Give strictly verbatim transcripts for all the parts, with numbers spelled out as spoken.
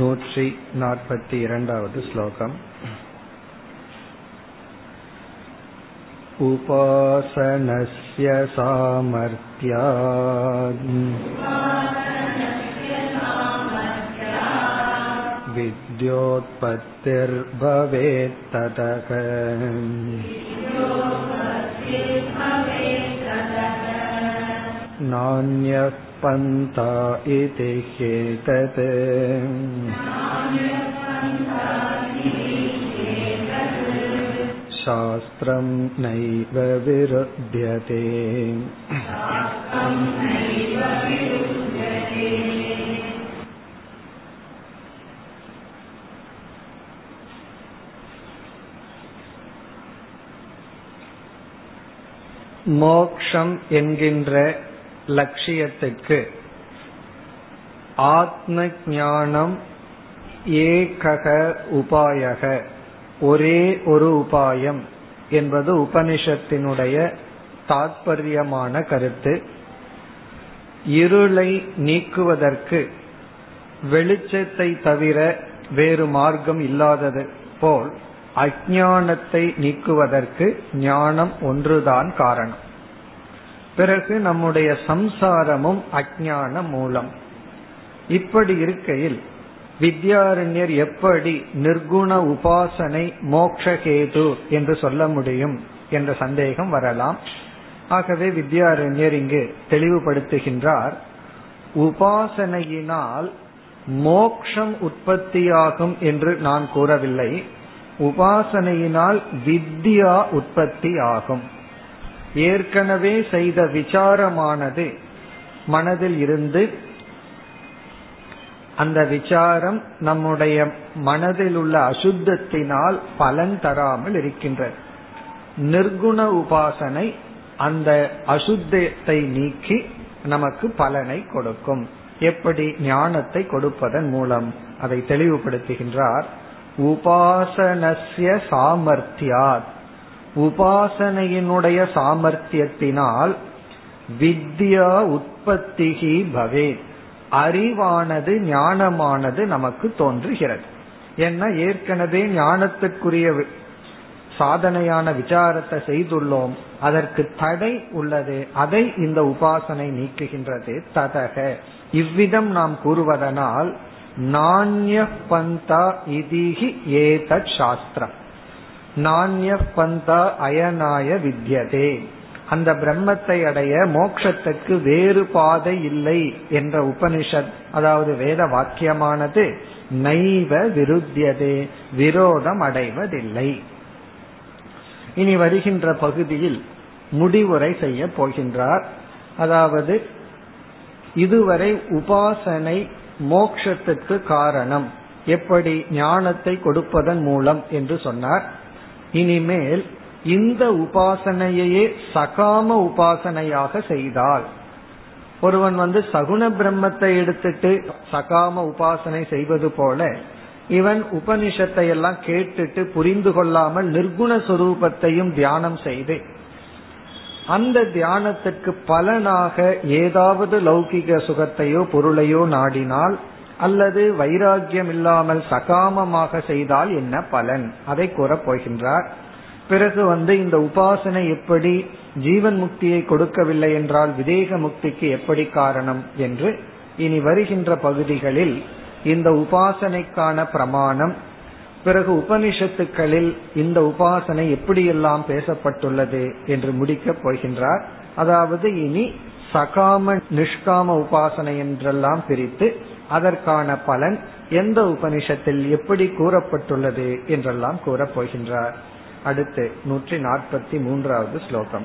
நூற்றி நாற்பத்தி இரண்டாவது ஸ்லோகம். உபாசனஸ்ய சாமர்த்யாத் வித்யோத்பத்திர் பவேத் ததக நான்ய பந்தா இதி ஹேதத். சாஸ்திரம் நைவ விருத்யதே. மோக்ஷம் என்கின்ற லட்சியத்துக்கு ஆத்ம ஞானம் ஏகக உபாயக, ஒரே ஒரு உபாயம் என்பது உபனிஷத்தினுடைய தாற்பரியமான கருத்து. இருளை நீக்குவதற்கு வெளிச்சத்தை தவிர வேறு மார்க்கம் இல்லாதது போல் அஞ்ஞானத்தை நீக்குவதற்கு ஞானம் ஒன்றுதான் காரணம். பிறகு நம்முடைய சம்சாரமும் அஞ்ஞான மூலம். இப்படி இருக்கையில் வித்யாரண்யர் எப்படி நிர்குண உபாசனை மோக்ஷகேது என்று சொல்ல முடியும் என்ற சந்தேகம் வரலாம். ஆகவே வித்யாரண்யர் இங்கு தெளிவுபடுத்துகின்றார், உபாசனையினால் மோக்ஷம் உற்பத்தியாகும் என்று நான் கூறவில்லை, உபாசனையினால் வித்யா உற்பத்தி ஆகும். ஏற்கனவே செய்த விசாரமானது மனதில் இருந்து, அந்த விசாரம் நம்முடைய மனதில் உள்ள அசுத்தத்தினால் பலன் தராமல் இருக்கின்றது. நிர்குண உபாசனை அந்த அசுத்தத்தை நீக்கி நமக்கு பலனை கொடுக்கும். எப்படி? ஞானத்தை கொடுப்பதன் மூலம். அதை தெளிவுபடுத்துகின்றார். உபாசனஸ்ய சாமர்த்தியாத், உபாசனையினுடைய சாமர்த்தியத்தினால் வித்யா உற்பத்திஹி பவே, அறிவானது ஞானமானது நமக்கு தோன்றுகிறது. ஏன்னா ஏற்கனவே ஞானத்துக்குரிய சாதனையான விசாரத்தை செய்துள்ளோம், அதற்கு தடை உள்ளது, அதை இந்த உபாசனை நீக்குகின்றது. ததக, இவ்விதம் நாம் கூறுவதனால் நான்ய பந்தா இதிஹி ஏதத் சாஸ்திரம், நான்ய பந்தா அயனாய வித்யதே, அந்த பிரம்மத்தை அடைய மோட்சத்துக்கு வேறு பாதை இல்லை என்ற உபனிஷத், அதாவது வேத வாக்கியமானது நைவ விருத்யதே, விரோதம் அடைவதில்லை. இனி வருகின்ற பகுதியில் முடிவுரை செய்ய போகின்றார். அதாவது இதுவரை உபாசனை மோட்சத்துக்கு காரணம், எப்படி ஞானத்தை கொடுப்பதன் மூலம் என்று சொன்னார். இனிமேல் இந்த உபாசனையே சகாம உபாசனையாக செய்தால், ஒருவன் வந்து சகுண பிரம்மத்தை எடுத்துட்டு சகாம உபாசனை செய்வது போல, இவன் உபனிஷத்தை எல்லாம் கேட்டுட்டு புரிந்து கொள்ளாமல் நிர்குண சொரூபத்தையும் தியானம் செய்து அந்த தியானத்துக்கு பலனாக ஏதாவது லௌகிக சுகத்தையோ பொருளையோ நாடினால், அல்லது வைராகியம் இல்லாமல் சகாமமாக செய்தால் என்ன பலன், அதை கூறப் போகின்றார். பிறகு வந்து இந்த உபாசனை எப்படி ஜீவன் முக்தியை கொடுக்கவில்லை என்றால் விதேக முக்திக்கு எப்படி காரணம் என்று இனி வருகின்ற பகுதிகளில் இந்த உபாசனைக்கான பிரமாணம், பிறகு உபனிஷத்துக்களில் இந்த உபாசனை எப்படியெல்லாம் பேசப்பட்டுள்ளது என்று முடிக்கப் போகின்றார். அதாவது இனி சகாம நிஷ்காம உபாசனை என்றெல்லாம் பிரித்து அதற்கான பலன் எந்த உபனிஷத்தில் எப்படி கூறப்பட்டுள்ளது என்றெல்லாம் கூறப் போகின்றார். அடுத்து நூற்றி நாற்பத்தி மூன்றாவது ஸ்லோகம்.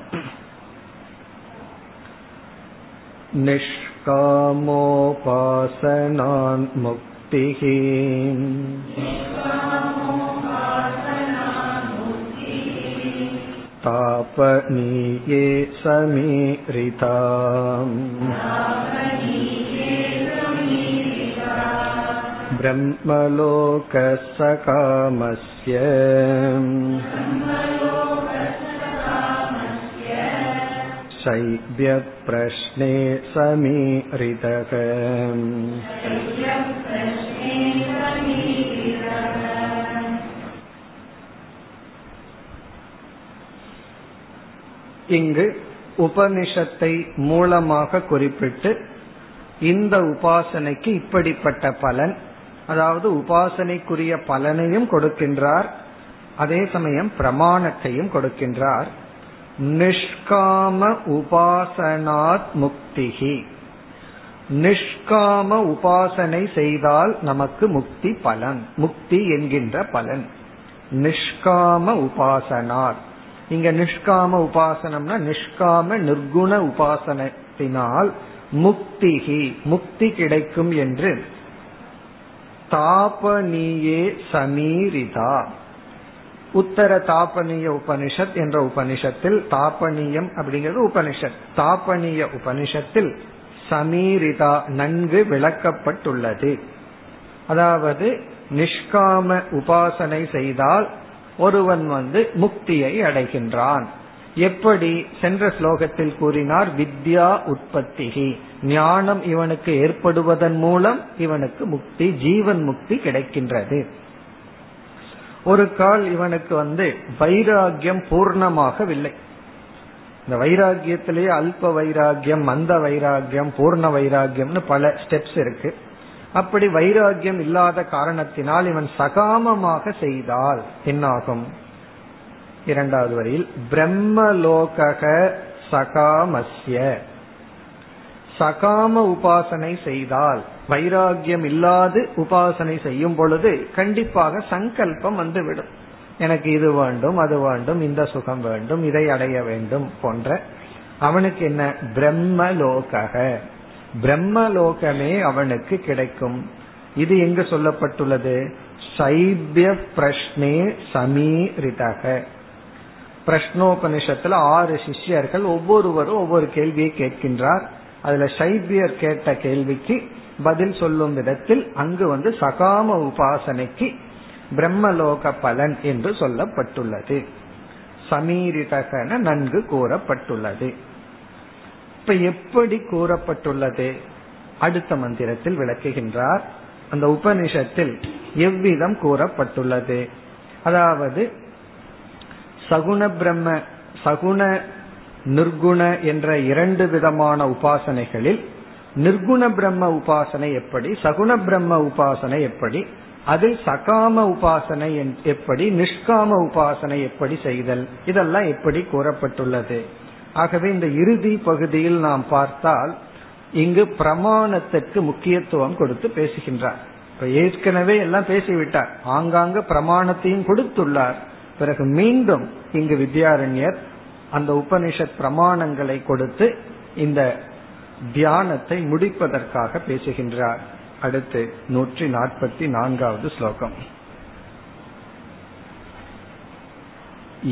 நிஷ்காமோபாசனான் முக்திஹி தாபனீயே சமீரிதாம் பிரம்மலோகசகாமஸ்ய சைவ்ய பிரஷ்னே சமீரிதக. இங்கு உபனிஷத்தை மூலமாக குறிப்பிட்டு இந்த உபாசனைக்கு இப்படிப்பட்ட பலன், அதாவது உபாசனைக்குரிய பலனையும் கொடுக்கின்றார், அதே சமயம் பிரமாணத்தையும் கொடுக்கின்றார். நிஷ்காம உபாசனாத் முக்திஹி, நிஷ்காம உபாசனை செய்தால் நமக்கு முக்தி பலன், முக்தி என்கின்ற பலன். நிஷ்காம உபாசனாத், இங்க நிஷ்காம உபாசனம்னா நிஷ்காம நிர்குண உபாசனத்தினால் முக்திஹி, முக்தி கிடைக்கும் என்று. தாபனியே சமீரிதா, உத்தர தாபனிய உபனிஷத் என்ற உபனிஷத்தில், தாபனியம் அப்படிங்கிறது உபனிஷத், தாபனிய உபனிஷத்தில் சமீரிதா நன்கு விளக்கப்பட்டுள்ளது. அதாவது நிஷ்காம உபாசனை செய்தால் ஒருவன் வந்து முக்தியை அடைகின்றான். எப்படி சென்ற ஸ்லோகத்தில் கூறினார், வித்யா உற்பத்திகி, ஞானம் இவனுக்கு ஏற்படுவதன் மூலம் இவனுக்கு முக்தி, ஜீவன் முக்தி கிடைக்கின்றது. ஒரு கால் இவனுக்கு வந்து வைராகியம் பூர்ணமாகவில்லை, இந்த வைராகியத்திலேயே அல்ப வைராகியம், மந்த வைராகியம், பூர்ண வைராகியம்னு பல ஸ்டெப்ஸ் இருக்கு. அப்படி வைராகியம் இல்லாத காரணத்தினால் இவன் சகாமமாக செய்தால் என்னாகும்? இரண்டாவது வரியில் பிரம்மலோக சகாமஸ்ய, சகாம உபாசனை செய்தால், வைராகியம் இல்லாது உபாசனை செய்யும் பொழுது கண்டிப்பாக சங்கல்பம் வந்துவிடும். எனக்கு இது வேண்டும், அது வேண்டும், இந்த சுகம் வேண்டும், இதை அடைய வேண்டும் போன்ற. அவனுக்கு என்ன, பிரம்மலோக, பிரம்மலோகமே அவனுக்கு கிடைக்கும். இது எங்கு சொல்லப்பட்டுள்ளது? சைவ்ய பிரஷ்னே சமீரிதக. பிரஷ்னோபனிஷத்துல ஆறு சிஷ்யர்கள், ஒவ்வொருவரும் ஒவ்வொரு கேள்வியை கேட்கின்றார். அதுல சைவ்யர் கேட்ட கேள்விக்கு பதில் சொல்லும் விதத்தில் அங்கு வந்து சகாம உபாசனைக்கு பிரம்மலோக பலன் என்று சொல்லப்பட்டுள்ளது. சமீரிதகன நன்கு கூறப்பட்டுள்ளது. இப்ப எப்படி கூறப்பட்டுள்ளது அடுத்த மந்திரத்தில் விளக்குகின்றார். அந்த உபனிஷத்தில் எவ்விதம் கூறப்பட்டுள்ளது, அதாவது சகுண பிரம்ம, சகுண நிர்குண என்ற இரண்டு விதமான உபாசனைகளில் நிர்குண பிரம்ம உபாசனை எப்படி, சகுண பிரம்ம உபாசனை எப்படி, அதில் சகாம உபாசனை எப்படி, நிஷ்காம உபாசனை எப்படி செய்தல், இதெல்லாம் எப்படி கூறப்பட்டுள்ளது. ஆகவே இந்த இறுதி பகுதியில் நாம் பார்த்தால் இங்கு பிரமாணத்திற்கு முக்கியத்துவம் கொடுத்து பேசுகின்றார். இப்ப ஏற்கனவே எல்லாம் பேசிவிட்டார், ஆங்காங்க பிரமாணத்தையும் கொடுத்துள்ளார். பிறகு மீண்டும் இங்கு வித்யாரண்யர் அந்த உபனிஷத் பிரமாணங்களை கொடுத்து இந்த தியானத்தை முடிப்பதற்காக பேசுகின்றார். அடுத்து நூற்றி நாற்பத்தி நான்காவது ஸ்லோகம்.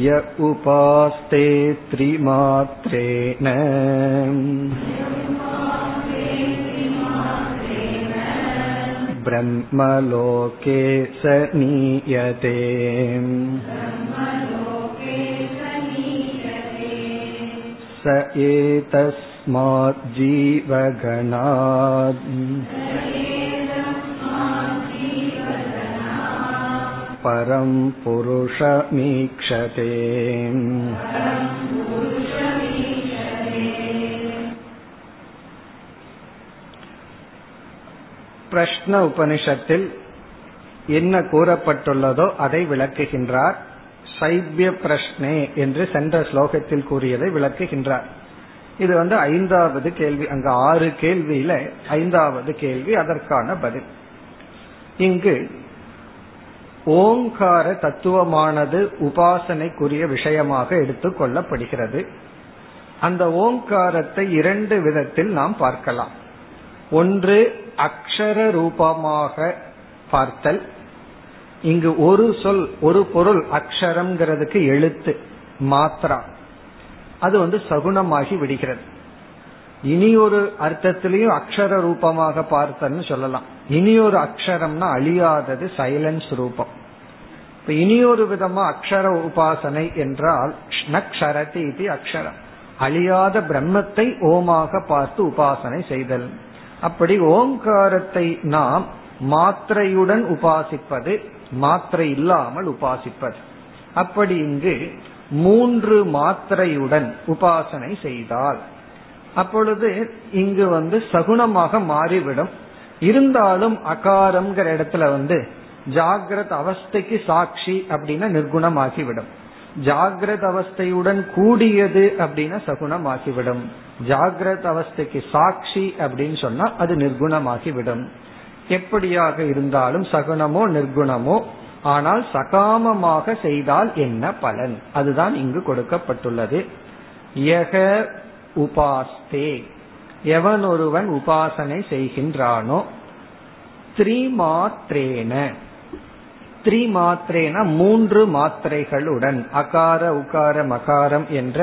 ய உபாஸ்தே த்ரிமாத்ரேன பிரம்மலோகே சநீயதே. ச ஏதஸ்மாத் ஜீவகணாத் பரம் புருஷமீக்ஷதே. பிரஷ்ன உபனிஷத்தில் என்ன கூறப்பட்டுள்ளதோ அதை விளக்குகின்றார். சைவ்ய பிரஷ்னே என்று சென்ற ஸ்லோகத்தில் கூறியதை விளக்குகின்றார். இது வந்து ஐந்தாவது கேள்வி. அங்கு ஆறு கேள்வியில ஐந்தாவது கேள்வி, அதற்கான பதில். இங்கு ஓங்கார தத்துவமானது உபாசனைக்குரிய விஷயமாக எடுத்துக் கொள்ளப்படுகிறது. அந்த ஓங்காரத்தை இரண்டு விதத்தில் நாம் பார்க்கலாம். ஒன்று அக்ஷர ரூபமாக பார்த்தல். இங்கு ஒரு சொல், ஒரு பொருள், அக்ஷரம்ங்கிறதுக்கு எழுத்து மாத்ரா, அது வந்து சகுணமாகி விடுகிறது. இனி ஒரு அர்த்தத்திலையும் அக்ஷர ரூபமாக பார்த்தன்னு சொல்லலாம். இனி ஒரு அக்ஷரம்னா அழியாதது, சைலன்ஸ் ரூபம். இப்ப இனி ஒரு விதமா அக்ஷர உபாசனை என்றால் ஸ்னக்ஷரதி இது அக்ஷரம், அழியாத பிரம்மத்தை ஓமாக பார்த்து உபாசனை செய்தல். அப்படி ஓங்காரத்தை நாம் மாத்திரையுடன் உபாசிப்பது, மாத்திரை இல்லாமல் உபாசிப்பது. அப்படி இங்கு மூன்று மாத்திரையுடன் உபாசனை செய்தால் அப்பொழுது இங்கு வந்து சகுனமாக மாறிவிடும். இருந்தாலும் அகாரம்ங்கிற இடத்துல வந்து ஜாகிரத அவஸ்தைக்கு சாட்சி அப்படின்னா நிர்குணம் ஆகிவிடும். ஜாகிரத அவஸ்தையுடன் கூடியது அப்படின்னா சகுணம் ஆகிவிடும். ஜாகிரத அவஸ்தைக்கு சாட்சி அப்படின்னு சொன்னா அது நிர்குணமாகிவிடும். எப்படியாக இருந்தாலும் சகுனமோ நிர்குணமோ, ஆனால் சகாமமாக செய்தால் என்ன பலன், அதுதான் இங்கு கொடுக்கப்பட்டுள்ளது. யக உபாஸ்தே, எவன் ஒருவன் உபாசனை செய்கின்றானோ, த்ரீமாத்ரேன, த்ரீமாத்ரேன மூன்று மாத்திரைகளுடன், அகார உகார மகாரம் என்ற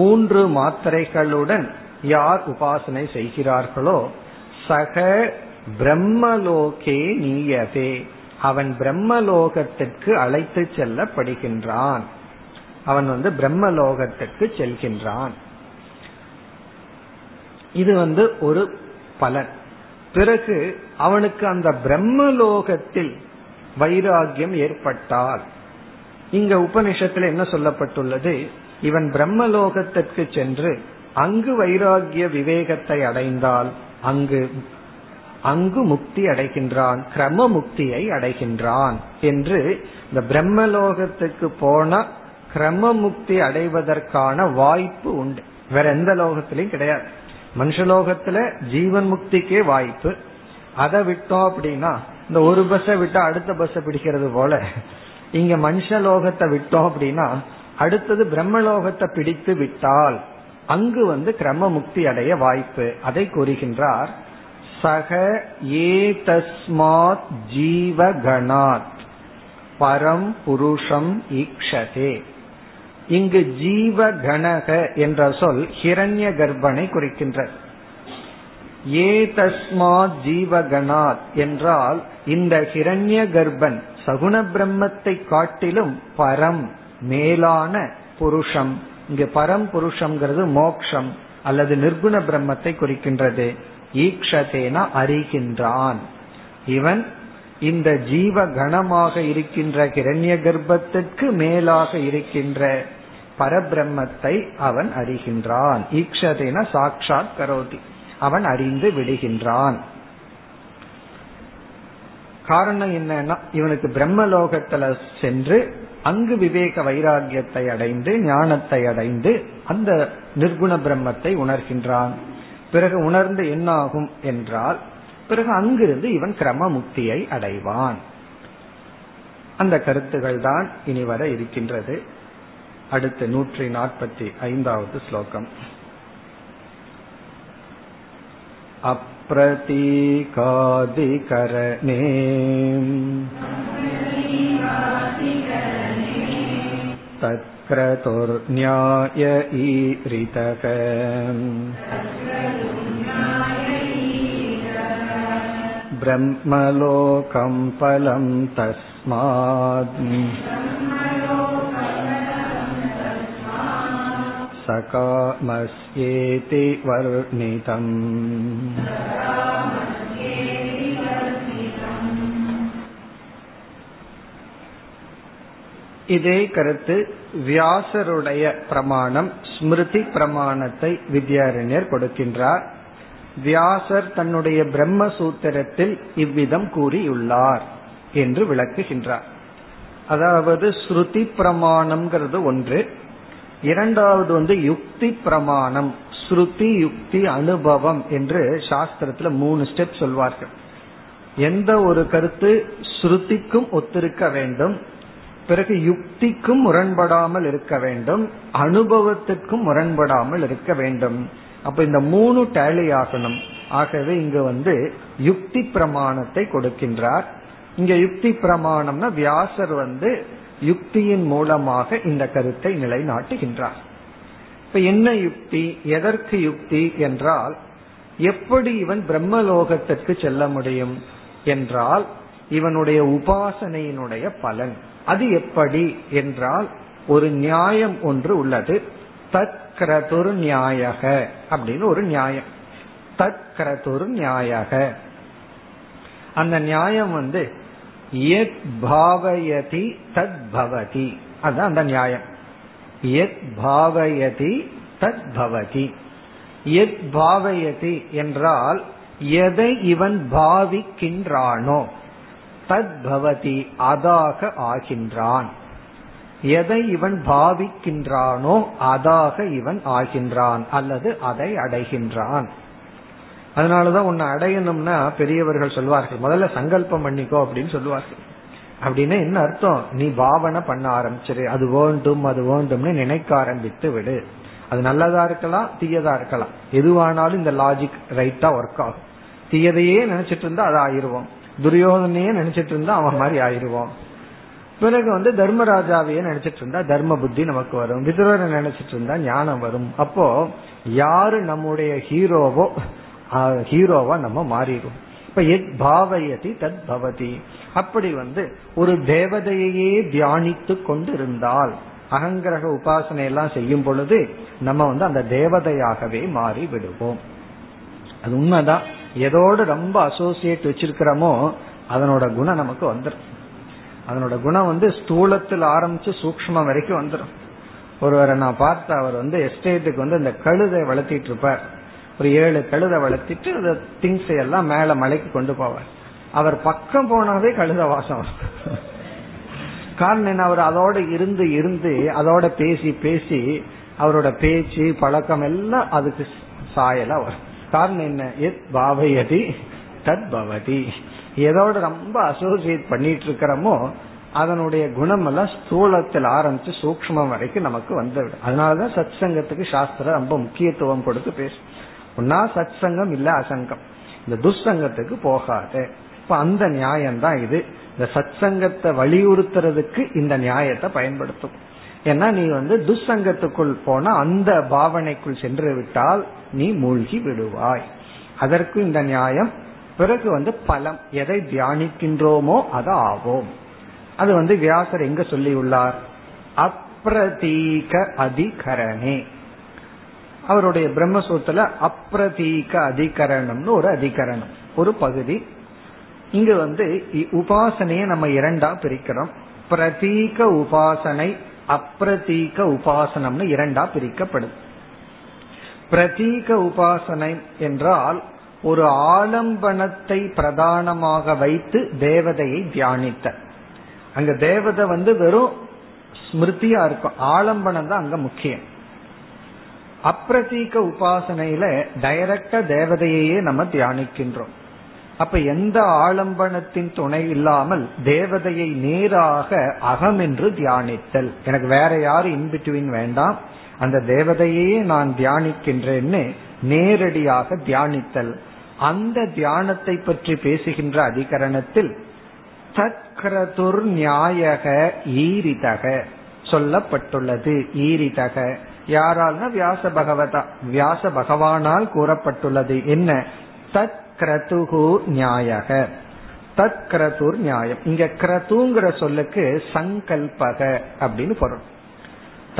மூன்று மாத்திரைகளுடன் யார் உபாசனை செய்கிறார்களோ, சக பிரம்மலோகே நீயதே, அவன் பிரம்மலோகத்திற்கு அழைத்து செல்லப்படுகின்றான். அவன் வந்து பிரம்மலோகத்திற்கு செல்கின்றான். இது வந்து ஒரு பலன். பிறகு அவனுக்கு அந்த பிரம்மலோகத்தில் வைராகியம் ஏற்பட்டால், இங்க உபனிஷத்துல என்ன சொல்லப்பட்டுள்ளது, இவன் பிரம்மலோகத்திற்கு சென்று அங்கு வைராகிய விவேகத்தை அடைந்தால் அங்கு அங்கு முக்தி அடைகின்றான், கிரம முக்தியை அடைகின்றான் என்று. இந்த பிரம்மலோகத்துக்கு போன கிரம முக்தி அடைவதற்கான வாய்ப்பு உண்டு, வேற எந்த லோகத்திலையும் கிடையாது. மனுஷலோகத்துல ஜீவன் முக்திக்கே வாய்ப்பு, அதை விட்டோம் அப்படின்னா இந்த ஒரு பஸ்ஸை விட்டா அடுத்த பஸ்ஸை பிடிக்கிறது போல, இங்க மனுஷலோகத்தை விட்டோம் அப்படின்னா அடுத்தது பிரம்மலோகத்தை பிடித்து விட்டால் அங்கு வந்து கிரம முக்தி அடைய வாய்ப்பு. அதை கூறுகின்றார், சக ஏதஸ்மாத் ஜீவகணாத் பரம் புருஷம் ஈக்ஷதே. இங்கு ஜீவகணக என்ற சொல் ஹிரண்ய கர்ப்பனை குறிக்கின்றது. ஏதஸ்மாத் ஜீவகணாத் என்றால் இந்த ஹிரண்ய கர்ப்பன் சகுண பிரம்மத்தை காட்டிலும் பரம் மேலான புருஷம், இங்கு பரம் புருஷம்ங்கிறது மோக்ஷம் அல்லது நிர்குண பிரம்மத்தை குறிக்கின்றது, ஈக்ஷதேனா அறிகின்றான். இவன் இந்த ஜீவ கணமாக இருக்கின்ற கிரண்ய கர்ப்பத்திற்கு மேலாக இருக்கின்ற பரபிரம்மத்தை அவன் அறிகின்றான். ஈக்ஷதேனா சாக்ஷாத் கரோதி, அவன் அறிந்து விடுகின்றான். காரணம் என்னன்னா, இவனுக்கு பிரம்மலோகத்துல சென்று அங்கு விவேக வைராகியத்தை அடைந்து ஞானத்தை அடைந்து அந்த நிர்குண பிரம்மத்தை உணர்கின்றான். பிறகு உணர்ந்து என்ன ஆகும் என்றால், பிறகு அங்கிருந்து இவன் கிரம முக்தியை அடைவான். அந்த கருத்துகள் தான் இனி வர இருக்கின்றது. அடுத்து நூற்றி நாற்பத்தி ஐந்தாவது ஸ்லோகம். அப்ரதீகாதிகரணே தத்க்ரதுர்ஞாய ஈரிதகம் பிரம்மலோகம் பலம் தஸ்மாத் சகாமஸ்யேதி வர்ணிதம். இதே கருத்து வியாசருடைய பிரமாணம், ஸ்மிருதி பிரமாணத்தை வித்யாரண்யர் கொடுக்கின்றார். வியாசர் தன்னுடைய பிரம்மசூத்திரத்தில் இவ்விதம் கூறியுள்ளார் என்று விளக்குகின்றார். அதாவது ஸ்ருதி பிரமாணம்ங்கிறது ஒன்று, இரண்டாவது வந்து யுக்தி பிரமாணம். ஸ்ருதி யுக்தி அனுபவம் என்று சாஸ்திரத்துல மூணு ஸ்டெப் சொல்வார்கள். எந்த ஒரு கருத்து ஸ்ருதிக்கும் ஒத்திருக்க வேண்டும், பிறகு யுக்திக்கும் முரண்படாமல் இருக்க வேண்டும், அனுபவத்திற்கும் முரண்படாமல் இருக்க வேண்டும். அப்ப இந்த மூணு டேலி ஆகணும். ஆகவே இங்க வந்து யுக்தி பிரமாணத்தை கொடுக்கின்றார். இங்க யுக்தி பிரமாணம்னா வியாசர் வந்து யுக்தியின் மூலமாக இந்த கருத்தை நிலைநாட்டுகின்றார். இப்ப என்ன யுக்தி, எதற்கு யுக்தி என்றால், எப்படி இவன் பிரம்மலோகத்திற்கு செல்ல முடியும் என்றால் இவனுடைய உபாசனையினுடைய பலன். அது எப்படி என்றால் ஒரு நியாயம் ஒன்று உள்ளது. தத் தத்கிரதுர் நியாயக அப்படின்னு ஒரு நியாயம். தத்கிரதுர் நியாயக, அந்த நியாயம் வந்து யத் பாவயதி தத் பவதி, அதுதான் அந்த நியாயம். யத் பாவயதி தத் பவதி. யத் பாவயதி என்றால் எதை இவன் பாவிக்கின்றானோ, தத் பவதி அதாக ஆகின்றான். எதை இவன் பாவிக்கின்றானோ அதாக இவன் ஆகின்றான் அல்லது அதை அடைகின்றான். அதனாலதான் உன்னை அடையணும்னா பெரியவர்கள் சொல்வார்கள், முதல்ல சங்கல்பம் பண்ணிக்கோ அப்படின்னு சொல்லுவார்கள். அப்படின்னு என்ன அர்த்தம்? நீ பாவனை பண்ண ஆரம்பிச்சிரு, அது வேண்டும் அது வேண்டும்னு நினைக்க ஆரம்பித்து விடு. அது நல்லதா இருக்கலாம் தீயதா இருக்கலாம், எதுவானாலும் இந்த லாஜிக் ரைட்டா ஒர்க் ஆகும். தீயதையே நினைச்சிட்டு இருந்தா அது ஆயிடுவோம், துரியோதனையே நினைச்சிட்டு இருந்தா அவன் மாதிரி ஆயிடுவோம். பிறகு வந்து தர்மராஜாவையே நினைச்சிட்டு இருந்தா தர்ம புத்தி நமக்கு வரும், விதுரனை நினைச்சிட்டு இருந்தா ஞானம் வரும். அப்போ யாரு நம்முடைய ஹீரோவோ ஹீரோவா நம்ம மாறிடும். இப்ப எத் பாவயதி தத் பவதி. அப்படி வந்து ஒரு தேவதையே தியானித்து கொண்டிருந்தால், அகங்கிரக உபாசனை எல்லாம் செய்யும் பொழுது நம்ம வந்து அந்த தேவதையாகவே மாறி விடுவோம். அது உண்மைதான். எதோடு ரொம்ப அசோசியேட் வச்சிருக்கிறோமோ அதனோட குணம் நமக்கு வந்துடும். அதனோட குணம் வந்து ஸ்தூலத்தில் ஆரம்பிச்சு சூக்ஷ்மம் வரைக்கும் வந்துடும். ஒருவரை நான் பார்த்து, அவர் வந்து எஸ்டேட்டுக்கு வந்து இந்த கழுதை வளர்த்திட்டு இருப்பார். ஒரு ஏழு கழுதை வளர்த்திட்டு அந்த திங்ஸ் எல்லாம் மேல மலைக்கு கொண்டு போவார். அவர் பக்கம் போனாவே கழுத வாசம். காரணம் என்ன? அவர் அதோட இருந்து இருந்து அதோட பேசி பேசி அவரோட பேச்சு பழக்கம் எல்லாம் அதுக்கு சாயலா வரும். காரணம் என்ன? எத் பாவயதி தத் பவதி. எதோட ரொம்ப அசோசியேட் பண்ணிட்டு இருக்கிறோமோ அதனுடைய குணம் எல்லாம் ஸ்தூலத்தில் ஆரம்பிச்சு சூக்ஷ்மம் வரைக்கும் நமக்கு வந்துவிடும். அதனாலதான் சத் சங்கத்துக்கு சாஸ்திரம் ரொம்ப முக்கியத்துவம் கொடுத்து பேசும். ஒன்னா சத் சங்கம் இல்ல அசங்கம், இந்த துசங்கத்துக்கு போகாது. இப்ப அந்த நியாயம்தான் இது. இந்த சத் சங்கத்தை வலியுறுத்துறதுக்கு இந்த நியாயத்தை பயன்படுத்தும். ஏன்னா நீ வந்து துசங்கத்துக்குள் போனா அந்த பாவனைக்குள் சென்று விட்டால் நீ மூழ்கி விடுவாய். அதற்கு இந்த நியாயம். பிறகு வந்து பலம், எதை தியானிக்கின்றோமோ அது ஆவோம். அது வந்து வியாசர் எங்க சொல்லியுள்ளார்? அப்ரதீக அதிகரணே. அவருடைய பிரம்மசூத்திரத்துல அப்ரதீக அதிகரணம்னு ஒரு அதிகரணம், ஒரு பகுதி. இங்க வந்து உபாசனையை நம்ம இரண்டா பிரிக்கிறோம். பிரதீக உபாசனை, அப்ரதீக உபாசனம்னு இரண்டா பிரிக்கப்படும். பிரதீக உபாசனை என்றால் ஒரு ஆலம்பனத்தை பிரதானமாக வைத்து தேவதையை தியானித்த. அங்க தேவதை வந்து வெறும் ஸ்மிருதியா இருக்கும், ஆலம்பனம் தான் அங்க முக்கியம். அப்ரதீக உபாசனையில டைரக்டா தேவதையே நம்ம தியானிக்கின்றோம். அப்ப எந்த ஆலம்பனத்தின் துணை இல்லாமல் தேவதையை நேராக அகம் என்று தியானித்தல். எனக்கு வேற யாரும் இன்பிட்வீன் வேண்டாம், அந்த தேவதையே நான் தியானிக்கின்றேன்னு நேரடியாக தியானித்தல். அந்த தியானத்தை பற்றி பேசுகின்ற அதிகரணத்தில் தத்கிரதுர் நியாயக ஈரிதக சொல்லப்பட்டுள்ளது. ஈரிதக யாரால்னா வியாச பகவதா, வியாச பகவானால் கூறப்பட்டுள்ளது. என்ன? தத் கிரதுஹு நியாயக, தத் கிரதுர் நியாயம். இங்க கிரதுங்கிற சொல்லுக்கு சங்கல்பக அப்படின்னு பொருள்.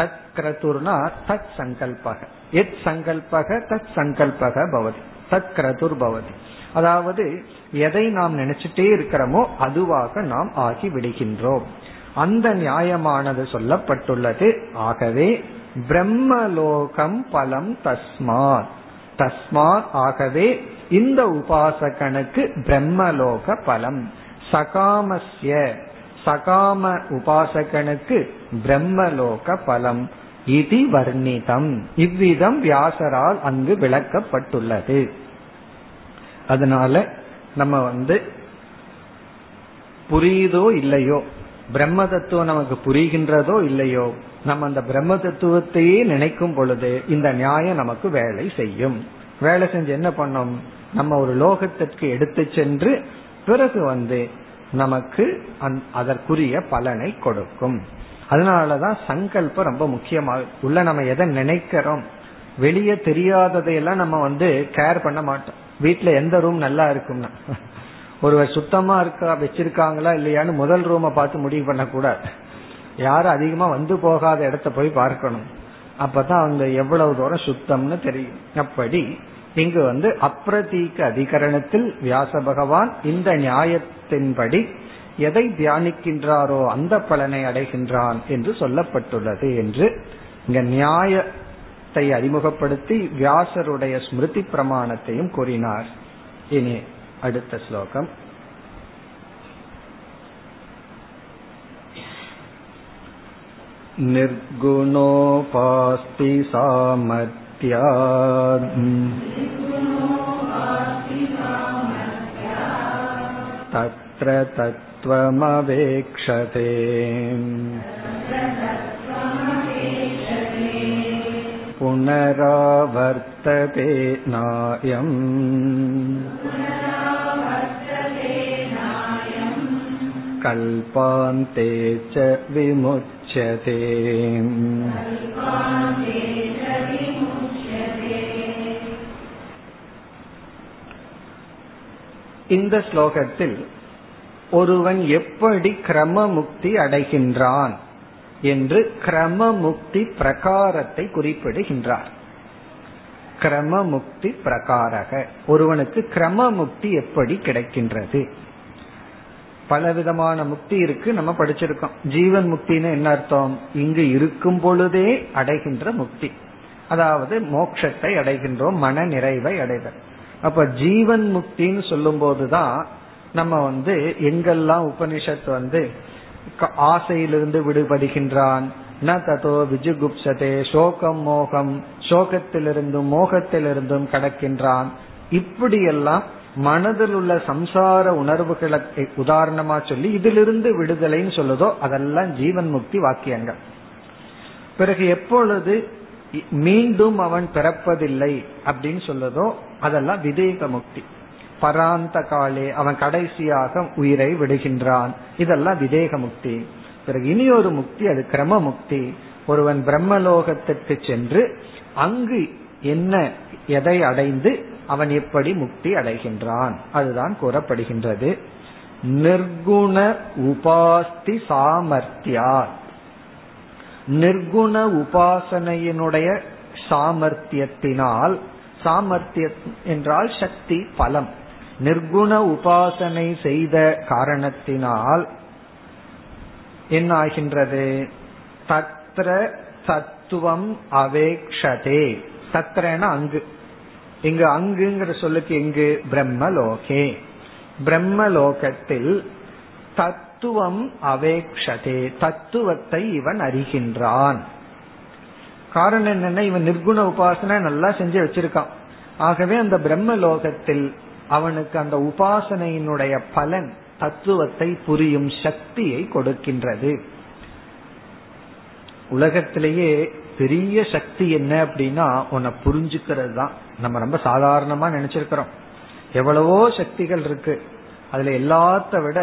தத் கிரதுர்னா தத் சங்கல்பக, எத் சங்கல்பக தத் சங்கல்பக பவதி, தத் கிரதுர் பவதி. அதாவது எதை நாம் நினைச்சிட்டே இருக்கிறோமோ அதுவாக நாம் ஆகி விடுகின்றோம். அந்த நியாயமானது சொல்லப்பட்டுள்ளது. ஆகவே பிரம்மலோகம் பலம் தஸ்மாத், தஸ்மாத் ஆகவே இந்த உபாசகனுக்கு பிரம்மலோக பலம். சகாமஸ்ய சகாம உபாசகனுக்கு பிரம்மலோக பலம். இதி வர்ணிதம், இவ்விதம் வியாசரால் அங்கு விளக்கப்பட்டுள்ளது. அதனால நம்ம வந்து புரியுதோ இல்லையோ, பிரம்ம தத்துவம் நமக்கு புரிகின்றதோ இல்லையோ, நம்ம அந்த பிரம்ம தத்துவத்தையே நினைக்கும் பொழுது இந்த நியாயம் நமக்கு வேலை செய்யும். வேலை செஞ்சு என்ன பண்ணும்? நம்ம ஒரு லோகத்திற்கு எடுத்து சென்று பிறகு வந்து நமக்கு அதற்குரிய பலனை கொடுக்கும். அதனாலதான் சங்கல்பம் ரொம்ப முக்கியமாக உள்ள. நம்ம எதை நினைக்கிறோம், வெளியே தெரியாததையெல்லாம் நம்ம வந்து கேர் பண்ண மாட்டோம். வீட்டுல எந்த ரூம் நல்லா இருக்கும்னா, ஒருவர் சுத்தமா இருக்கா வச்சிருக்காங்களா இல்லையான்னு முதல் ரூமை பார்த்து முடிவு பண்ணக்கூடாது. யாரும் அதிகமா வந்து போகாத இடத்த போய் பார்க்கணும். அப்பதான் அவங்க எவ்வளவு தூரம் சுத்தம்னு தெரியும். அப்படி இங்கு வந்து அப்ரதீக அதிகரணத்தில் வியாச பகவான் இந்த நியாயத்தின்படி எதை தியானிக்கின்றாரோ அந்த பலனை அடைகின்றான் என்று சொல்லப்பட்டுள்ளது என்று இங்க நியாயத்தை அறிமுகப்படுத்தி வியாசருடைய ஸ்மிருதி பிரமாணத்தையும் கூறினார். இனி அடுத்த ஸ்லோகம். நிர்குணோபாஸ்தி சாமத்யாத் தத்ர தத்வமவேக்ஷதே புனராவர்த்ததே நாயம் கல்பாந்தே ச விமுச்சதே. இந்த ஸ்லோகத்தில் ஒருவன் எப்படி கிரமமுக்தி அடைகின்றான் என்று கிரமமுக்தி பிரகாரத்தை குறிப்பிடுகின்றார். கிரமமுக்தி பிரகாரக, ஒருவனுக்கு கிரமமுக்தி எப்படி கிடைக்கின்றது? பலவிதமான முக்தி இருக்கு, நம்ம படிச்சிருக்கோம். ஜீவன் முக்தின்னு என்ன அர்த்தம்? இங்கு இருக்கும் பொழுதே அடைகின்ற முக்தி, அதாவது மோட்சத்தை அடைகின்றோம், மன நிறைவை அடைதல். அப்ப ஜீவன் முக்தின்னு சொல்லும் போதுதான் நம்ம வந்து எங்கெல்லாம் உபனிஷத் வந்து ஆசையிலிருந்து விடுபடுகின்றான், ந ததோ விஜுகுப்சதே சோகம் மோகம், சோகத்திலிருந்தும் மோகத்திலிருந்தும் கடக்கின்றான், இப்படியெல்லாம் மனதில் உள்ள சம்சார உணர்வுகளை உதாரணமா சொல்லி இதிலிருந்து விடுதலைன்னு சொல்லுதோ அதெல்லாம் ஜீவன் முக்தி வாக்கியங்கள். பிறகு எப்பொழுது மீண்டும் அவன் பிறப்பதில்லை அப்படின்னு சொல்லுதோ அதெல்லாம் விதேக முக்தி. பராந்த காலே அவன் கடைசியாக உயிரை விடுகின்றான், இதெல்லாம் விதேக முக்தி. பிறகு இனி ஒரு முக்தி, அது கிரம முக்தி. ஒருவன் பிரம்மலோகத்திற்கு சென்று அங்கு என்ன எதை அடைந்து அவன் எப்படி முக்தி அடைகின்றான் அதுதான் கூறப்படுகின்றது. நிர்குண உபாஸ்தி சாமர்த்தியா, நிர்குண உபாசனையினுடைய சாமர்த்தியத்தினால், சாமர்த்தியம் என்றால் சக்தி பலம், நிர்குண உபாசனை செய்த காரணத்தினால் என்ன ஆகின்றது? தத்ர சத்துவம் அவேக்ஷதே, சத்ரேன அங்கு, இங்கு அங்குங்கிற சொல்லுக்கு இங்கு பிரம்மலோகே, பிரம்மலோகத்தில் தத்துவம் அவேக்ஷதே, தத்துவத்தை இவன் அறிகின்றான். காரணம் என்னன்னா இவன் நிர்குண உபாசனை நல்லா செஞ்சு வச்சிருக்கான், ஆகவே அந்த பிரம்மலோகத்தில் அவனுக்கு அந்த உபாசனையினுடைய பலன் தத்துவத்தை புரியும் சக்தியை கொடுக்கின்றது. உலகத்திலேயே பெரிய சக்தி என்ன அப்படின்னா உன்னை புரிஞ்சுக்கிறது தான். நம்ம ரொம்ப சாதாரணமா நினைச்சிருக்கிறோம், எவ்வளவோ சக்திகள் இருக்கு, அதுல எல்லாத்த விட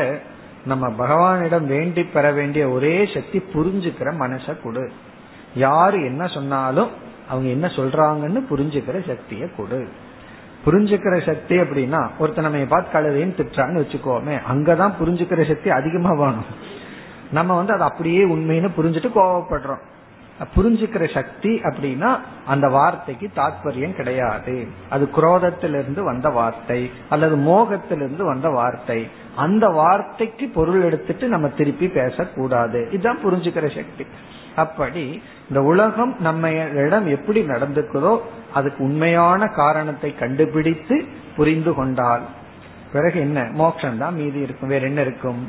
நம்ம பகவானிடம் வேண்டி பெற வேண்டிய ஒரே சக்தி புரிஞ்சுக்கிற மனசை கொடு. யாரு என்ன சொன்னாலும் அவங்க என்ன சொல்றாங்கன்னு புரிஞ்சுக்கிற சக்தியை கொடு. புரிஞ்சுக்கிற சக்தி அப்படின்னா ஒருத்தர் நம்ம பார்த்து கழுதைன்னு திட்டான்னு வச்சுக்கோமே, அங்கதான் புரிஞ்சுக்கிற சக்தி அதிகமா வேணும். நம்ம வந்து அது அப்படியே உண்மைன்னு புரிஞ்சுட்டு கோவப்படுறோம். புரிஞ்சுக்கிற சக்தி அப்படின்னா அந்த வார்த்தைக்கு தாத்பர்யம் கிடையாது, அது குரோதத்திலிருந்து வந்த வார்த்தை அல்லது மோகத்திலிருந்து வந்த வார்த்தை, அந்த வார்த்தைக்கு பொருள் எடுத்துட்டு நம்ம திருப்பி பேசக்கூடாது, இதுதான் புரிஞ்சுக்கிற சக்தி. அப்படி இந்த உலகம் நம்ம இடம் எப்படி நடந்துக்குதோ அதுக்கு உண்மையான காரணத்தை கண்டுபிடித்து புரிந்து கொண்டால் பிறகு என்ன, மோட்சம்தான் மீதி இருக்கும், வேற என்ன இருக்கும்?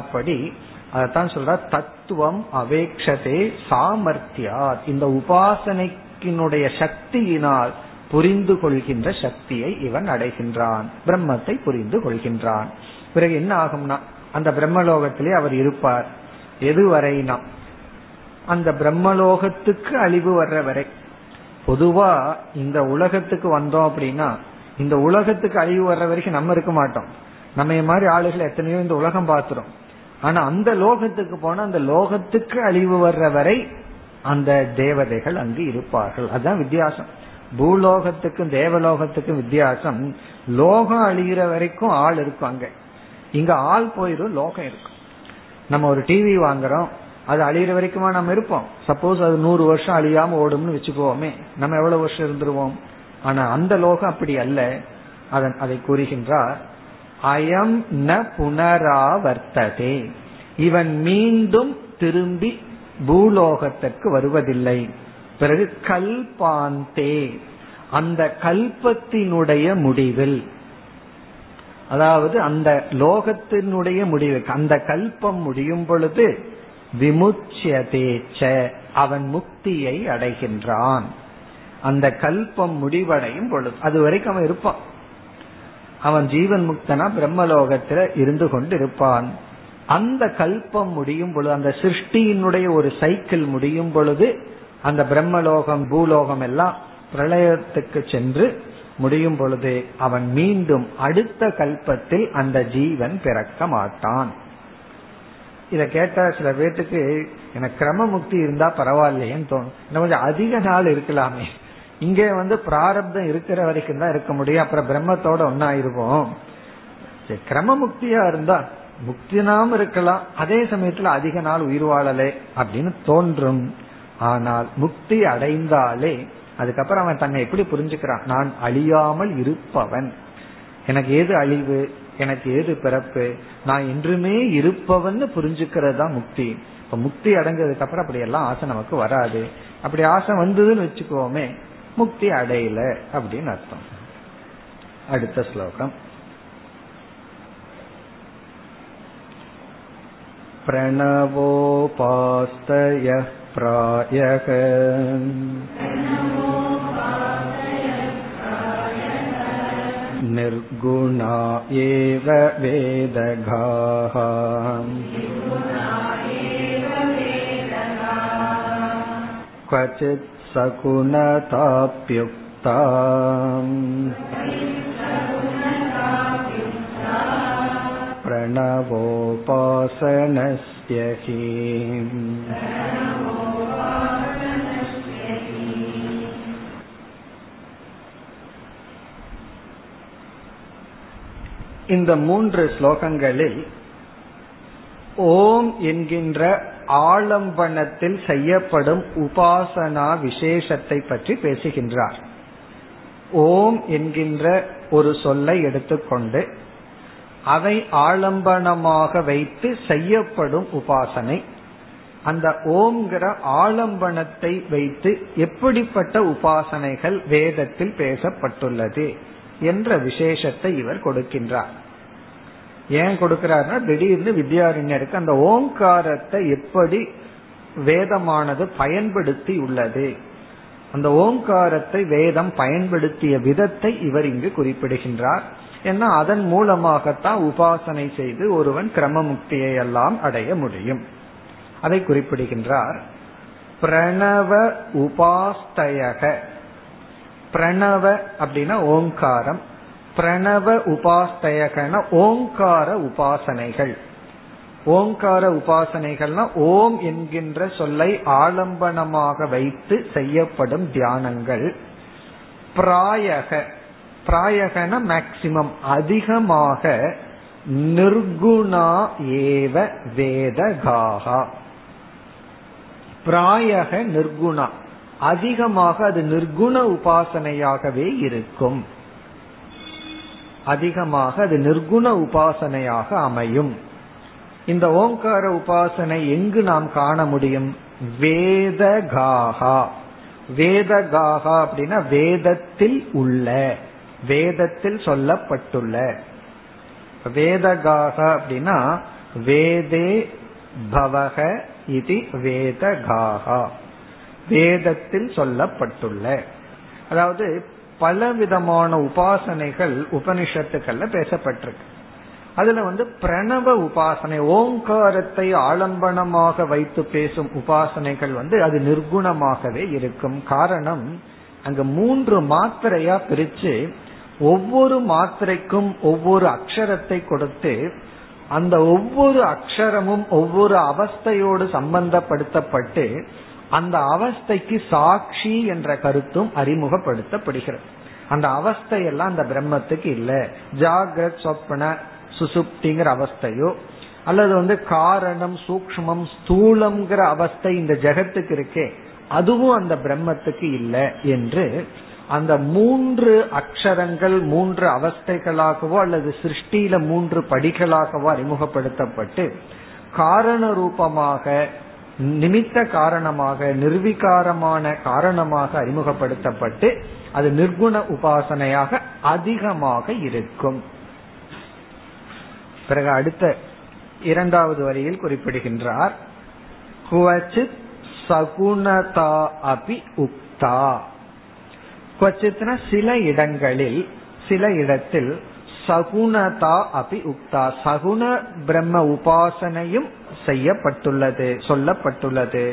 அப்படி அதான் சொல்ற தத்துவம் அவேக்ஷதே சாமர்த்தியா, இந்த உபாசனைக்கினுடைய சக்தியினால் புரிந்து கொள்கின்ற சக்தியை இவன் அடைகின்றான், பிரம்மத்தை புரிந்து கொள்கின்றான். பிறகு என்ன ஆகும்னா அந்த பிரம்மலோகத்திலே அவர் இருப்பார். எதுவரைனா அந்த பிரம்மலோகத்துக்கு அழிவு வர்ற வரை. பொதுவா இந்த உலகத்துக்கு வந்தோம் அப்படின்னா இந்த உலகத்துக்கு அழிவு வர்ற வரைக்கும் நம்ம இருக்க மாட்டோம், நம்ம மாதிரி ஆளுகளை எத்தனையோ இந்த உலகம் பார்த்துரும். ஆனா அந்த லோகத்துக்கு போனா அந்த லோகத்துக்கு அழிவு வர்ற வரை அந்த தேவதைகள் அங்கு இருப்பார்கள். அதுதான் வித்தியாசம். பூலோகத்துக்கும் தேவலோகத்துக்கும் வித்தியாசம், லோகம் அழிகிற வரைக்கும் ஆள் இருக்கும் அங்க, இங்க ஆள் போயிடும், லோகம் இருக்கும். நம்ம ஒரு டிவி வாங்குறோம், அது அழியிற வரைக்குமா நம்ம இருப்போம். சப்போஸ் அது நூறு வருஷம் அழியாம ஓடும்னு வச்சுக்கோமே, நம்ம எவ்வளவு வருஷம் இருந்துருவோம். ஆனா அந்த லோகம் அப்படி அல்ல. அதன் அதை கூறுகின்றார், அயம் ந புனராவர்த்ததே, இவன் மீண்டும் திரும்பி பூலோகத்திற்கு வருவதில்லை. பிறகு கல்பாந்தே, அந்த கல்பத்தினுடைய முடிவில், அதாவது அந்த லோகத்தினுடைய முடிவுக்கு அந்த கல்பம் முடியும் பொழுது விமுட்சதேச்ச, அவன் முக்தியை அடைகின்றான். அந்த கல்பம் முடிவடையும் பொழுது அது வரைக்கும் அவன் இருப்பான். அவன் ஜீவன் முக்தனா பிரம்மலோகத்துல இருந்து கொண்டு இருப்பான். அந்த கல்பம் முடியும் பொழுது, அந்த சிருஷ்டியினுடைய ஒரு சைக்கிள் முடியும் பொழுது, அந்த பிரம்மலோகம் பூலோகம் எல்லாம் பிரளயத்துக்கு சென்று முடியும் பொழுது அவன் மீண்டும் அடுத்த கல்பத்தில் அந்த ஜீவன் பிறக்க மாட்டான். இத கேட்ட சில பேர்த்துக்கு எனக்கு கிரம முக்தி இருந்தா பரவாயில்லையேன்னு தோணும். இன்னும் கொஞ்சம் அதிக நாள் இருக்கலாமே, இங்கே வந்து பிராரப்தம் இருக்கிற வரைக்கும் தான் இருக்க முடியும், அப்புறம் பிரம்மத்தோட ஒன்னாயிருவோம். சரி, கிரம முக்தியா இருந்தா முக்தினாம இருக்கலாம், அதே சமயத்துல அதிக நாள் உயிர் வாழலே அப்படின்னு தோன்றும். ஆனால் முக்தி அடைந்தாலே அதுக்கப்புறம் அவன் தன்னை எப்படி புரிஞ்சுக்கிறான், நான் அழியாமல் இருப்பவன், எனக்கு ஏது அழிவு, எனக்கு ஏது பிறப்பு, நான் என்றுமே இருப்பவன் புரிஞ்சுக்கிறது தான் முக்தி. இப்ப முக்தி அடைஞ்சதுக்கு அப்புறம் அப்படி எல்லாம் ஆசை நமக்கு வராது. அப்படி ஆசை வந்ததுன்னு வச்சுக்கோமே, முக்தி அடையல அப்படின்னு அர்த்தம். அடுத்த ஸ்லோகம், பிரணவோபாஸ்தய பிராயக நிர்குணா ஏவ வேதகாஹ க்வசித் சகுணதாப்யுக்தாம் பிரணவோபாசனஸ்யஹி. இந்த மூன்று ஸ்லோகங்களில் ஓம் என்கின்ற ஆலம்பனத்தில் செய்யப்படும் உபாசனா விசேஷத்தை பற்றி பேசுகின்றார். ஓம் என்கின்ற ஒரு சொல்லை எடுத்துக்கொண்டு அதை ஆலம்பனமாக வைத்து செய்யப்படும் உபாசனை, அந்த ஓம்ங்கிற ஆலம்பனத்தை வைத்து எப்படிப்பட்ட உபாசனைகள் வேதத்தில் பேசப்பட்டுள்ளது என்ற விசேஷத்தை இவர் கொடுக்கின்றார். ஏன் கொடுக்கிறார்னா, திடீர்னு வித்யாரண்யருக்கு அந்த ஓங்காரத்தை எப்படி வேதமானது பயன்படுத்தி உள்ளது, அந்த ஓங்காரத்தை வேதம் பயன்படுத்திய விதத்தை இவர் இங்கு குறிப்பிடுகின்றார். ஏன்னா அதன் மூலமாகத்தான் உபாசனை செய்து ஒருவன் கிரம முக்தியை எல்லாம் அடைய முடியும். அதை குறிப்பிடுகின்றார். பிரணவ உபாஸ்தயக, பிரணவ அப்படின்னா ஓங்காரம், பிரணவ உபாஸ்தயகன ஓங்கார உபாசனைகள். ஓங்கார உபாசனைகள்னா ஓம் என்கின்ற சொல்லை ஆலம்பனமாக வைத்து செய்யப்படும் தியானங்கள். பிராயக, பிராயகன மேக்சிமம், அதிகமாக. நிர்குணா ஏவ வேதகாஹா, பிராயக நிர்குணா, அதிகமாக அது நிர்குண உபாசனையாகவே இருக்கும், அதிகமாக அது நிர்குண உபாசனையாக அமையும். இந்த ஓங்கார உபாசனை எங்கு நாம் காண முடியும்? வேதகாஹா, வேதகாஹா அப்படின்னா வேதத்தில் உள்ள, வேதத்தில் சொல்லப்பட்டுள்ள. வேதகாஹா அப்படின்னா வேதே பவக இது வேதகாஹா, வேதத்தில் சொல்லப்பட்டுள்ள. அதாவது பலவிதமான உபாசனைகள் உபனிஷத்துக்கள்ல பேசப்பட்டிருக்கு. அதுல வந்து பிரணவ உபாசனை, ஓங்காரத்தை ஆலம்பனமாக வைத்து பேசும் உபாசனைகள் வந்து அது நிர்குணமாகவே இருக்கும். காரணம், அங்க மூன்று மாத்திரையா பிரிச்சு ஒவ்வொரு மாத்திரைக்கும் ஒவ்வொரு அக்ஷரத்தை கொடுத்து அந்த ஒவ்வொரு அக்ஷரமும் ஒவ்வொரு அவஸ்தையோடு சம்பந்தப்படுத்தப்பட்டு அந்த அவஸ்தைக்கு சாட்சி என்ற கருத்தும் அறிமுகப்படுத்தப்படுகிறது. அந்த அவஸ்தையெல்லாம் அந்த பிரம்மத்துக்கு இல்ல, ஜாகிரத் சொப்ன சுசுப்திங்கிற அவஸ்தையோ அல்லது வந்து காரணம் சூக்ஷ்மம் ஸ்தூலம்ங்கிற அவஸ்தை இந்த ஜெகத்துக்கு இருக்கே அதுவும் அந்த பிரம்மத்துக்கு இல்லை என்று அந்த மூன்று அக்ஷரங்கள் மூன்று அவஸ்தைகளாகவோ அல்லது சிருஷ்டியில மூன்று படிகளாகவோ அறிமுகப்படுத்தப்பட்டு காரண ரூபமாக நிமித்த காரணமாக நிர்விகாரமான காரணமாக அறிமுகப்படுத்தப்பட்டு அது நிர்குண உபாசனையாக அதிகமாக இருக்கும். பிறகு அடுத்த இரண்டாவது வரியில் குறிப்பிடுகின்றார் குவச்சித் சகுணதா அபி உக்தா. குவச்சித்னா சில இடங்களில் சில இடத்தில் சகுணதா அபி உக்தா சகுண பிரம்ம உபாசனையும் செய்யப்பட்டுள்ளது சொல்லப்பட்டுள்ளது.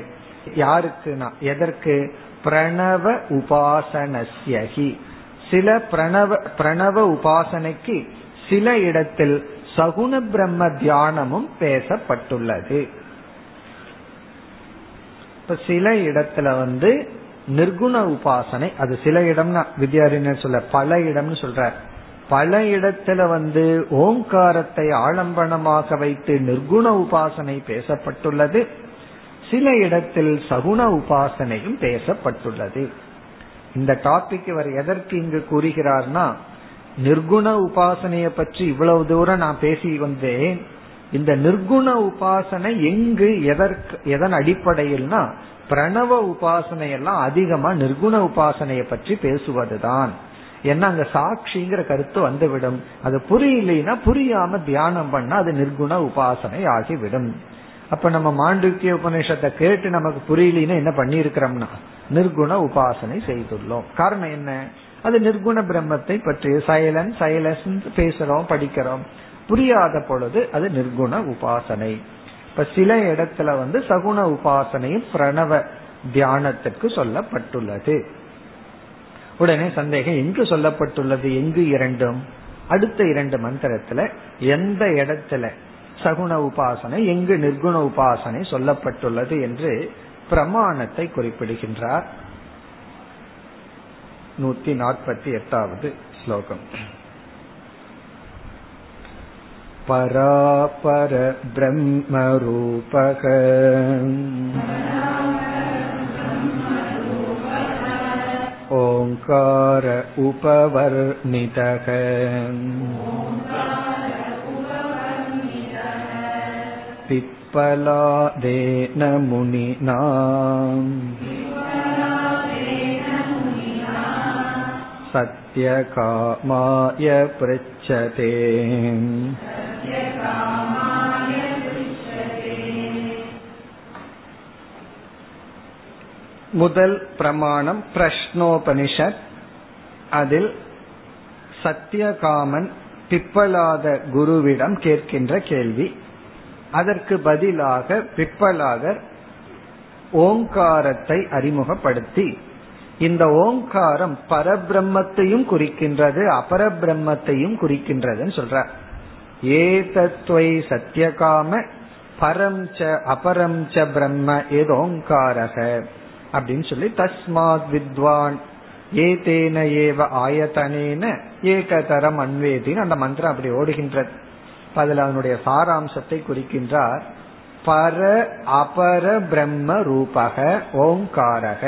யாருக்குனா எதற்கு பிரணவ உபாசனஸ்யஹி சில பிரணவ பிரணவ உபாசனைக்கு சில இடத்தில் சகுண பிரம்ம தியானமும் பேசப்பட்டுள்ளது. இப்ப சில இடத்துல வந்து நிர்குண உபாசனை அது சில இடம்னா வித்யாரண்யர் சொல்ல பல இடம்னு சொல்றார். பல இடத்துல வந்து ஓங்காரத்தை ஆலம்பனமாக வைத்து நிர்குண உபாசனை பேசப்பட்டுள்ளது. சில இடத்தில் சகுண உபாசனையும் பேசப்பட்டுள்ளது. இந்த டாபிக் இவர் எதற்கு இங்கு கூறுகிறார்னா நிர்குண உபாசனையை பற்றி இவ்வளவு தூரம் நான் பேசி வந்தேன். இந்த நிர்குண உபாசனை எங்கு எதற்கு எதன் அடிப்படையில்னா பிரணவ உபாசனையெல்லாம் அதிகமா நிர்குண உபாசனையை பற்றி பேசுவதுதான். ஏன்னா அங்க சாட்சிங்கிற கருத்து வந்துவிடும். அது புரியலைன்னா புரியாம தியானம் பண்ணா அது நிர்குண உபாசனை ஆகிவிடும். அப்ப நம்ம மாண்டூக்கிய உபநிஷத்தை கேட்டு நமக்கு புரியலைன்னா என்ன பண்ணிருக்கிறோம்னா நிர்குண உபாசனை செய்துள்ளோம். காரணம் என்ன? அது நிர்குண பிரம்மத்தை பற்றி சைலன் சைலஸ் பேசுறோம் படிக்கிறோம். புரியாத பொழுது அது நிர்குண உபாசனை. இப்ப சில இடத்துல வந்து சகுண உபாசனையும் பிரணவ தியானத்திற்கு சொல்லப்பட்டுள்ளது. உடனே சந்தேகம் எங்கு சொல்லப்பட்டுள்ளது எங்கு? இரண்டும் அடுத்த இரண்டு மந்திரத்துல எந்த இடத்துல சகுண உபாசனை எங்கு நிர்குண உபாசனை சொல்லப்பட்டுள்ளது என்று பிரமாணத்தை குறிப்பிடுகின்றார். நூத்தி நாற்பத்தி எட்டாவது ஸ்லோகம் பராபர பிரம்ம ரூபக ஓங்கார உபவர்ணிதக. பிப்பலாதேன முனிநாம் சத்யகாமாய ப்ருச்சதே. முதல் பிரமாணம் பிரஷ்னோபனிஷத். அதில் சத்தியகாமன் பிப்பலாத குருவிடம் கேட்கின்ற கேள்வி. அதற்கு பதிலாக பிப்பலாதர் ஓங்காரத்தை அறிமுகப்படுத்தி இந்த ஓங்காரம் பரபிரம்மத்தையும் குறிக்கின்றது அபரபிரம்மத்தையும் குறிக்கின்றதுன்னு சொல்றார். ஏதத்வை சத்தியகாம பரம்ச அபரம்ச பிரம்ம ஏதோங்காரக அப்படின்னு சொல்லி தஸ்மாத் வித்வான் ஏதேன ஏவ ஆயதனேன ஏகதரம் அன்வேதின்னு அந்த மந்திரம் அப்படி ஓடுகின்றது. அதில் அவனுடைய சாராம்சத்தை குறிக்கின்றார். பர அபர பிரம்ம ரூபக ஓங்காரக.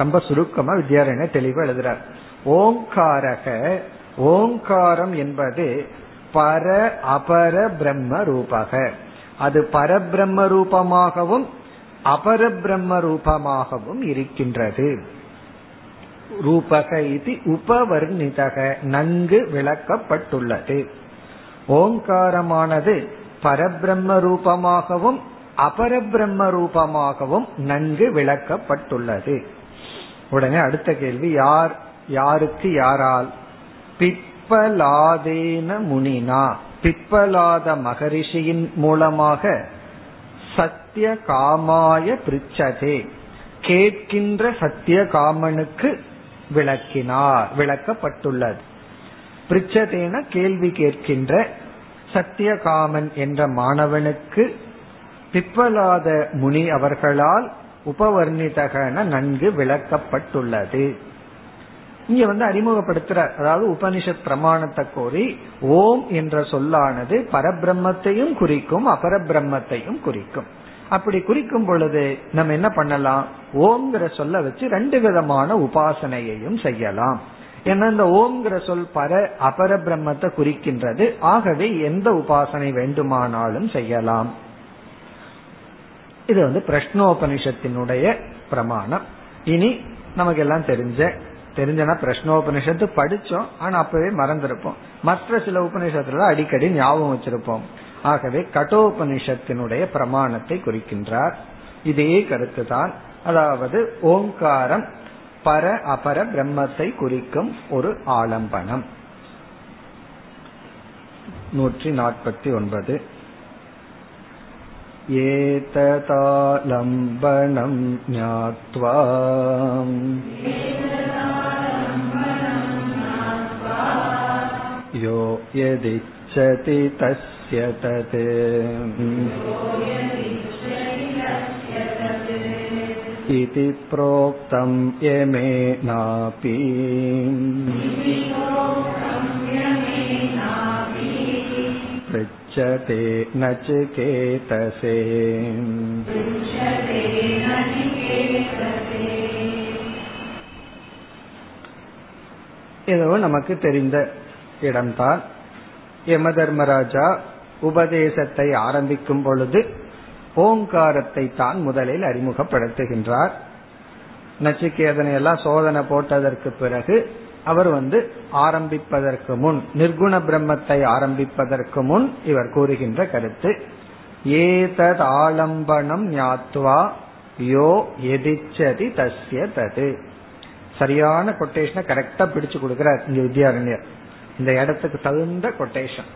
ரொம்ப சுருக்கமா வித்யாரண்யர் தெளிவா எழுதுறார். ஓங்காரக ஓங்காரம் என்பது பர அபர பிரம்ம ரூபக. அது பரபிரம்ம ரூபமாகவும் அபர பிரம்ம ரூபமாகவும் இருக்கின்றது. ரூபக இது உபவர்ணிதக நன்கு விளக்கப்பட்டுள்ளது. ஓங்காரமானது பரபிரம்ம ரூபமாகவும் அபரபிரம்ம ரூபமாகவும் நன்கு விளக்கப்பட்டுள்ளது. உடனே அடுத்த கேள்வி யார் யாருக்கு யாரால்? பிப்பலாதேன முனினா பிப்பலாத மகரிஷியின் மூலமாக சத்திய காமாய பிரிச்சதே கேட்கின்ற சத்திய காமனுக்கு விளக்கினார் விளக்கப்பட்டுள்ளது. பிரிச்சதேன கேள்வி கேட்கின்ற சத்திய காமன் என்ற மாணவனுக்கு பிப்பலாத முனி அவர்களால் உபவர்ணிதகன நன்கு விளக்கப்பட்டுள்ளது. இங்க வந்து அறிமுகப்படுத்துறார். அதாவது உபனிஷத் பிரமாணத்தை கோரி ஓம் என்ற சொல்லானது பரபிரம்மத்தையும் குறிக்கும் அபரபிரம்மத்தையும் குறிக்கும். அப்படி குறிக்கும் பொழுது நம்ம என்ன பண்ணலாம், ஓம்ங்கிற சொல்ல வச்சு ரெண்டு விதமான உபாசனையையும் செய்யலாம். ஏன்னா இந்த ஓம்ங்கிற சொல் பர அபர பிரம்மத்தை குறிக்கின்றது. ஆகவே எந்த உபாசனை வேண்டுமானாலும் செய்யலாம். இது வந்து பிரஷ்னோபனிஷத்தினுடைய பிரமாணம். இனி நமக்கு எல்லாம் தெரிஞ்ச தெரிஞ்சனா பிரஷ்னோபனிஷத்து படிச்சோம், ஆனா அப்பவே மறந்திருப்போம். மற்ற சில உபநிஷத்துல அடிக்கடி ஞாபகம் வச்சிருப்போம். ஆகவே கடோபனிஷத்தினுடைய பிரமாணத்தை குறிக்கின்றார். இதே கருத்துதான், அதாவது ஓங்காரம் பர அபர பிரம்மத்தை குறிக்கும் ஒரு ஆலம்பனம். நூற்றி நாற்பத்தி ஒன்பது ஏததாலம்பனம் ஞாத்வா யோ யதிச்சதி தஸ்ய ததே. ஏதோ நமக்கு தெரிந்த இடம்தான். யமதர்மராஜா உபதேசத்தை ஆரம்பிக்கும் பொழுது ஓங்காரத்தை தான் முதலில் அறிமுகப்படுத்துகின்றார். நச்சிகேதனை எல்லாம் சோதனை போட்டதற்கு பிறகு அவர் வந்து ஆரம்பிப்பதற்கு முன், நிர்குண பிரம்மத்தை ஆரம்பிப்பதற்கு முன் இவர் கூறுகின்ற கருத்து ஏதத் ஆலம்பனம் ஞாத்வா யோ எதிச்சதி தஸ்ய தது. சரியான கொட்டேஷனை கரெக்டா பிடிச்சு கொடுக்கிறார் இங்க வித்யாரண்யர், இந்த இடத்துக்கு தகுந்த கொட்டேஷன்.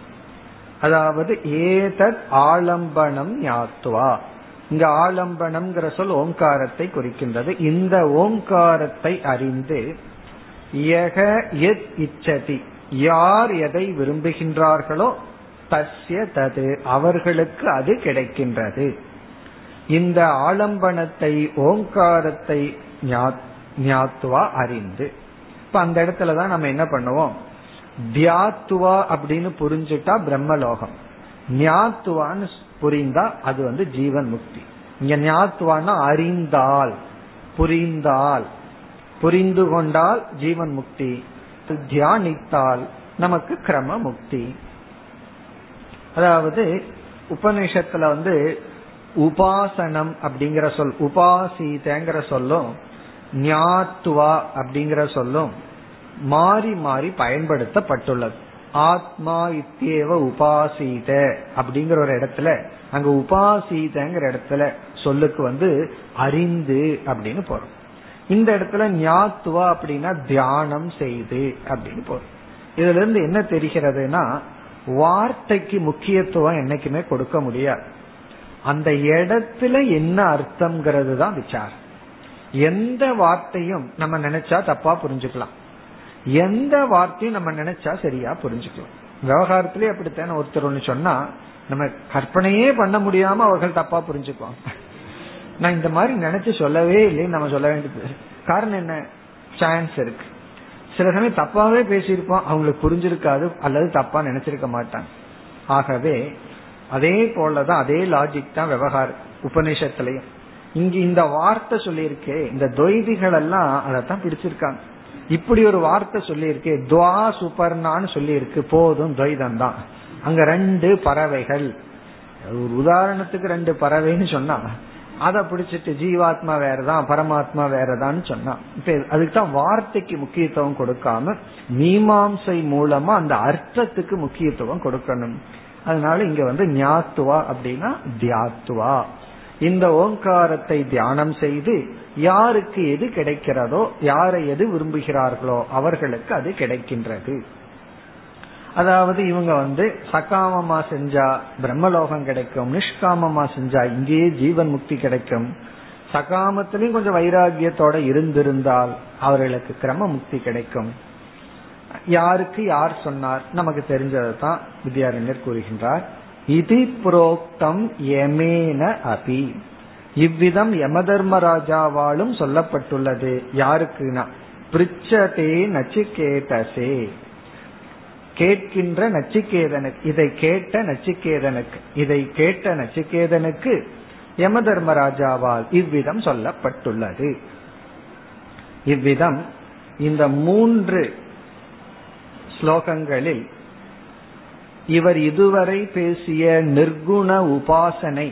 அதாவது ஏதத் ஆலம்பனம் ஞாத்வா, இங்க ஆலம்பனம் சொல் ஓங்காரத்தை குறிக்கின்றது. இந்த ஓங்காரத்தை அறிந்து யக எத் இச்சதி, யார் எதை விரும்புகின்றார்களோ தஸ்ய தது, அவர்களுக்கு அது கிடைக்கின்றது. இந்த ஆலம்பனத்தை ஓங்காரத்தை ஞாத்வா அறிந்து, இப்ப அந்த இடத்துலதான் நம்ம என்ன பண்ணுவோம், தியாத்துவா அப்படின்னு புரிஞ்சுட்டா பிரம்மலோகம், ஞாத்துவான்னு புரிந்தா அது வந்து ஜீவன் முக்தி. இங்க ஞாத்துவான்னா அறிந்தால், புரிந்தால், புரிந்து கொண்டால் ஜீவன் முக்தி, தியானித்தால் நமக்கு கிரம முக்தி. அதாவது உபநிஷத்துல வந்து உபாசனம் அப்படிங்கிற சொல், உபாசிதங்கிற சொல்லும் ஞாத்துவா அப்படிங்கிற சொல்லும் மாறி மாறி பயன்படுத்தப்பட்டுள்ளது. ஆத்மா இத்தியேவ உபாசீத அப்படிங்கிற ஒரு இடத்துல, அங்க உபாசீதங்கிற இடத்துல சொல்லுக்கு வந்து அறிந்து அப்படின்னு போறோம். இந்த இடத்துல ஞாத்துவா அப்படின்னா தியானம் செய்து அப்படின்னு போறோம். இதுல இருந்து என்ன தெரிகிறதுனா, வார்த்தைக்கு முக்கியத்துவம் என்னைக்குமே கொடுக்க முடியாது. அந்த இடத்துல என்ன அர்த்தம்ங்கிறது தான் விசாரம். எந்த வார்த்தையும் நம்ம நினைச்சா தப்பா புரிஞ்சுக்கலாம், எந்த வார்த்தையும் நம்ம நினைச்சா சரியா புரிஞ்சுக்கலாம். விவகாரத்திலே அப்படித்தான, ஒருத்தர் ஒண்ணு சொன்னா நம்ம கற்பனையே பண்ண முடியாம அவர்கள் தப்பா புரிஞ்சுக்குவாங்க. நான் இந்த மாதிரி நினைச்சு சொல்லவே இல்லைன்னு நம்ம சொல்ல வேண்டியது, காரணம் என்ன, சான்ஸ் இருக்கு. சில சமயம் தப்பாவே பேசியிருப்போம், அவங்களுக்கு புரிஞ்சிருக்காது அல்லது தப்பா நினைச்சிருக்க மாட்டாங்க. ஆகவே அதே போலதான், அதே லாஜிக் தான் விவகாரம் உபநிஷத்துலயும். இங்க இந்த வார்த்தை சொல்லியிருக்கே, இந்த துவைதிகள் எல்லாம் அதைத்தான் பிடிச்சிருக்காங்க. இப்படி ஒரு வார்த்தை சொல்லி இருக்கு, துவா சுபர்ணான்னு சொல்லி இருக்கு, போதும் துவைதம் தான். அங்க ரெண்டு பறவைகள், ஒரு உதாரணத்துக்கு ரெண்டு பறவைன்னு சொன்னா அதை பிடிச்சிட்டு ஜீவாத்மா வேறதான் பரமாத்மா வேறதான்னு சொன்னா, அதுக்குதான் வார்த்தைக்கு முக்கியத்துவம் கொடுக்காம மீமாம்சை மூலமா அந்த அர்த்தத்துக்கு முக்கியத்துவம் கொடுக்கணும். அதனால இங்க வந்து ஞாத்துவா அப்படின்னா தியாத்துவா, இந்த ஓங்காரத்தை தியானம் செய்து யாருக்கு எது கிடைக்கிறதோ, யாரை எது விரும்புகிறார்களோ அவர்களுக்கு அது கிடைக்கின்றது. அதாவது இவங்க வந்து சகாமமா செஞ்சா பிரம்மலோகம் கிடைக்கும், நிஷ்காமமா செஞ்சா இங்கேயே ஜீவன் முக்தி கிடைக்கும், சகாமத்திலையும் கொஞ்சம் வைராகியத்தோட இருந்திருந்தால் அவர்களுக்கு கிரம முக்தி கிடைக்கும். யாருக்கு யார் சொன்னார், நமக்கு தெரிஞ்சதான் வித்யாரண்யர் கூறுகின்றார். இது புரோக்தம் யமேன அபி, இவ்விதம் யமதர்மராஜாவாலும் சொல்லப்பட்டுள்ளது. யாருக்குனா பிரிச்சதே நச்சிகேதசே, கேட்கின்ற நச்சிகேதனுக்கு, இதை கேட்ட நச்சிகேதனுக்கு, இதை கேட்ட நச்சிகேதனுக்கு யம தர்மராஜாவால் இவ்விதம் சொல்லப்பட்டுள்ளது. இவ்விதம் இந்த மூன்று ஸ்லோகங்களில் இவர் இதுவரை பேசிய நிர்குண உபாசனை,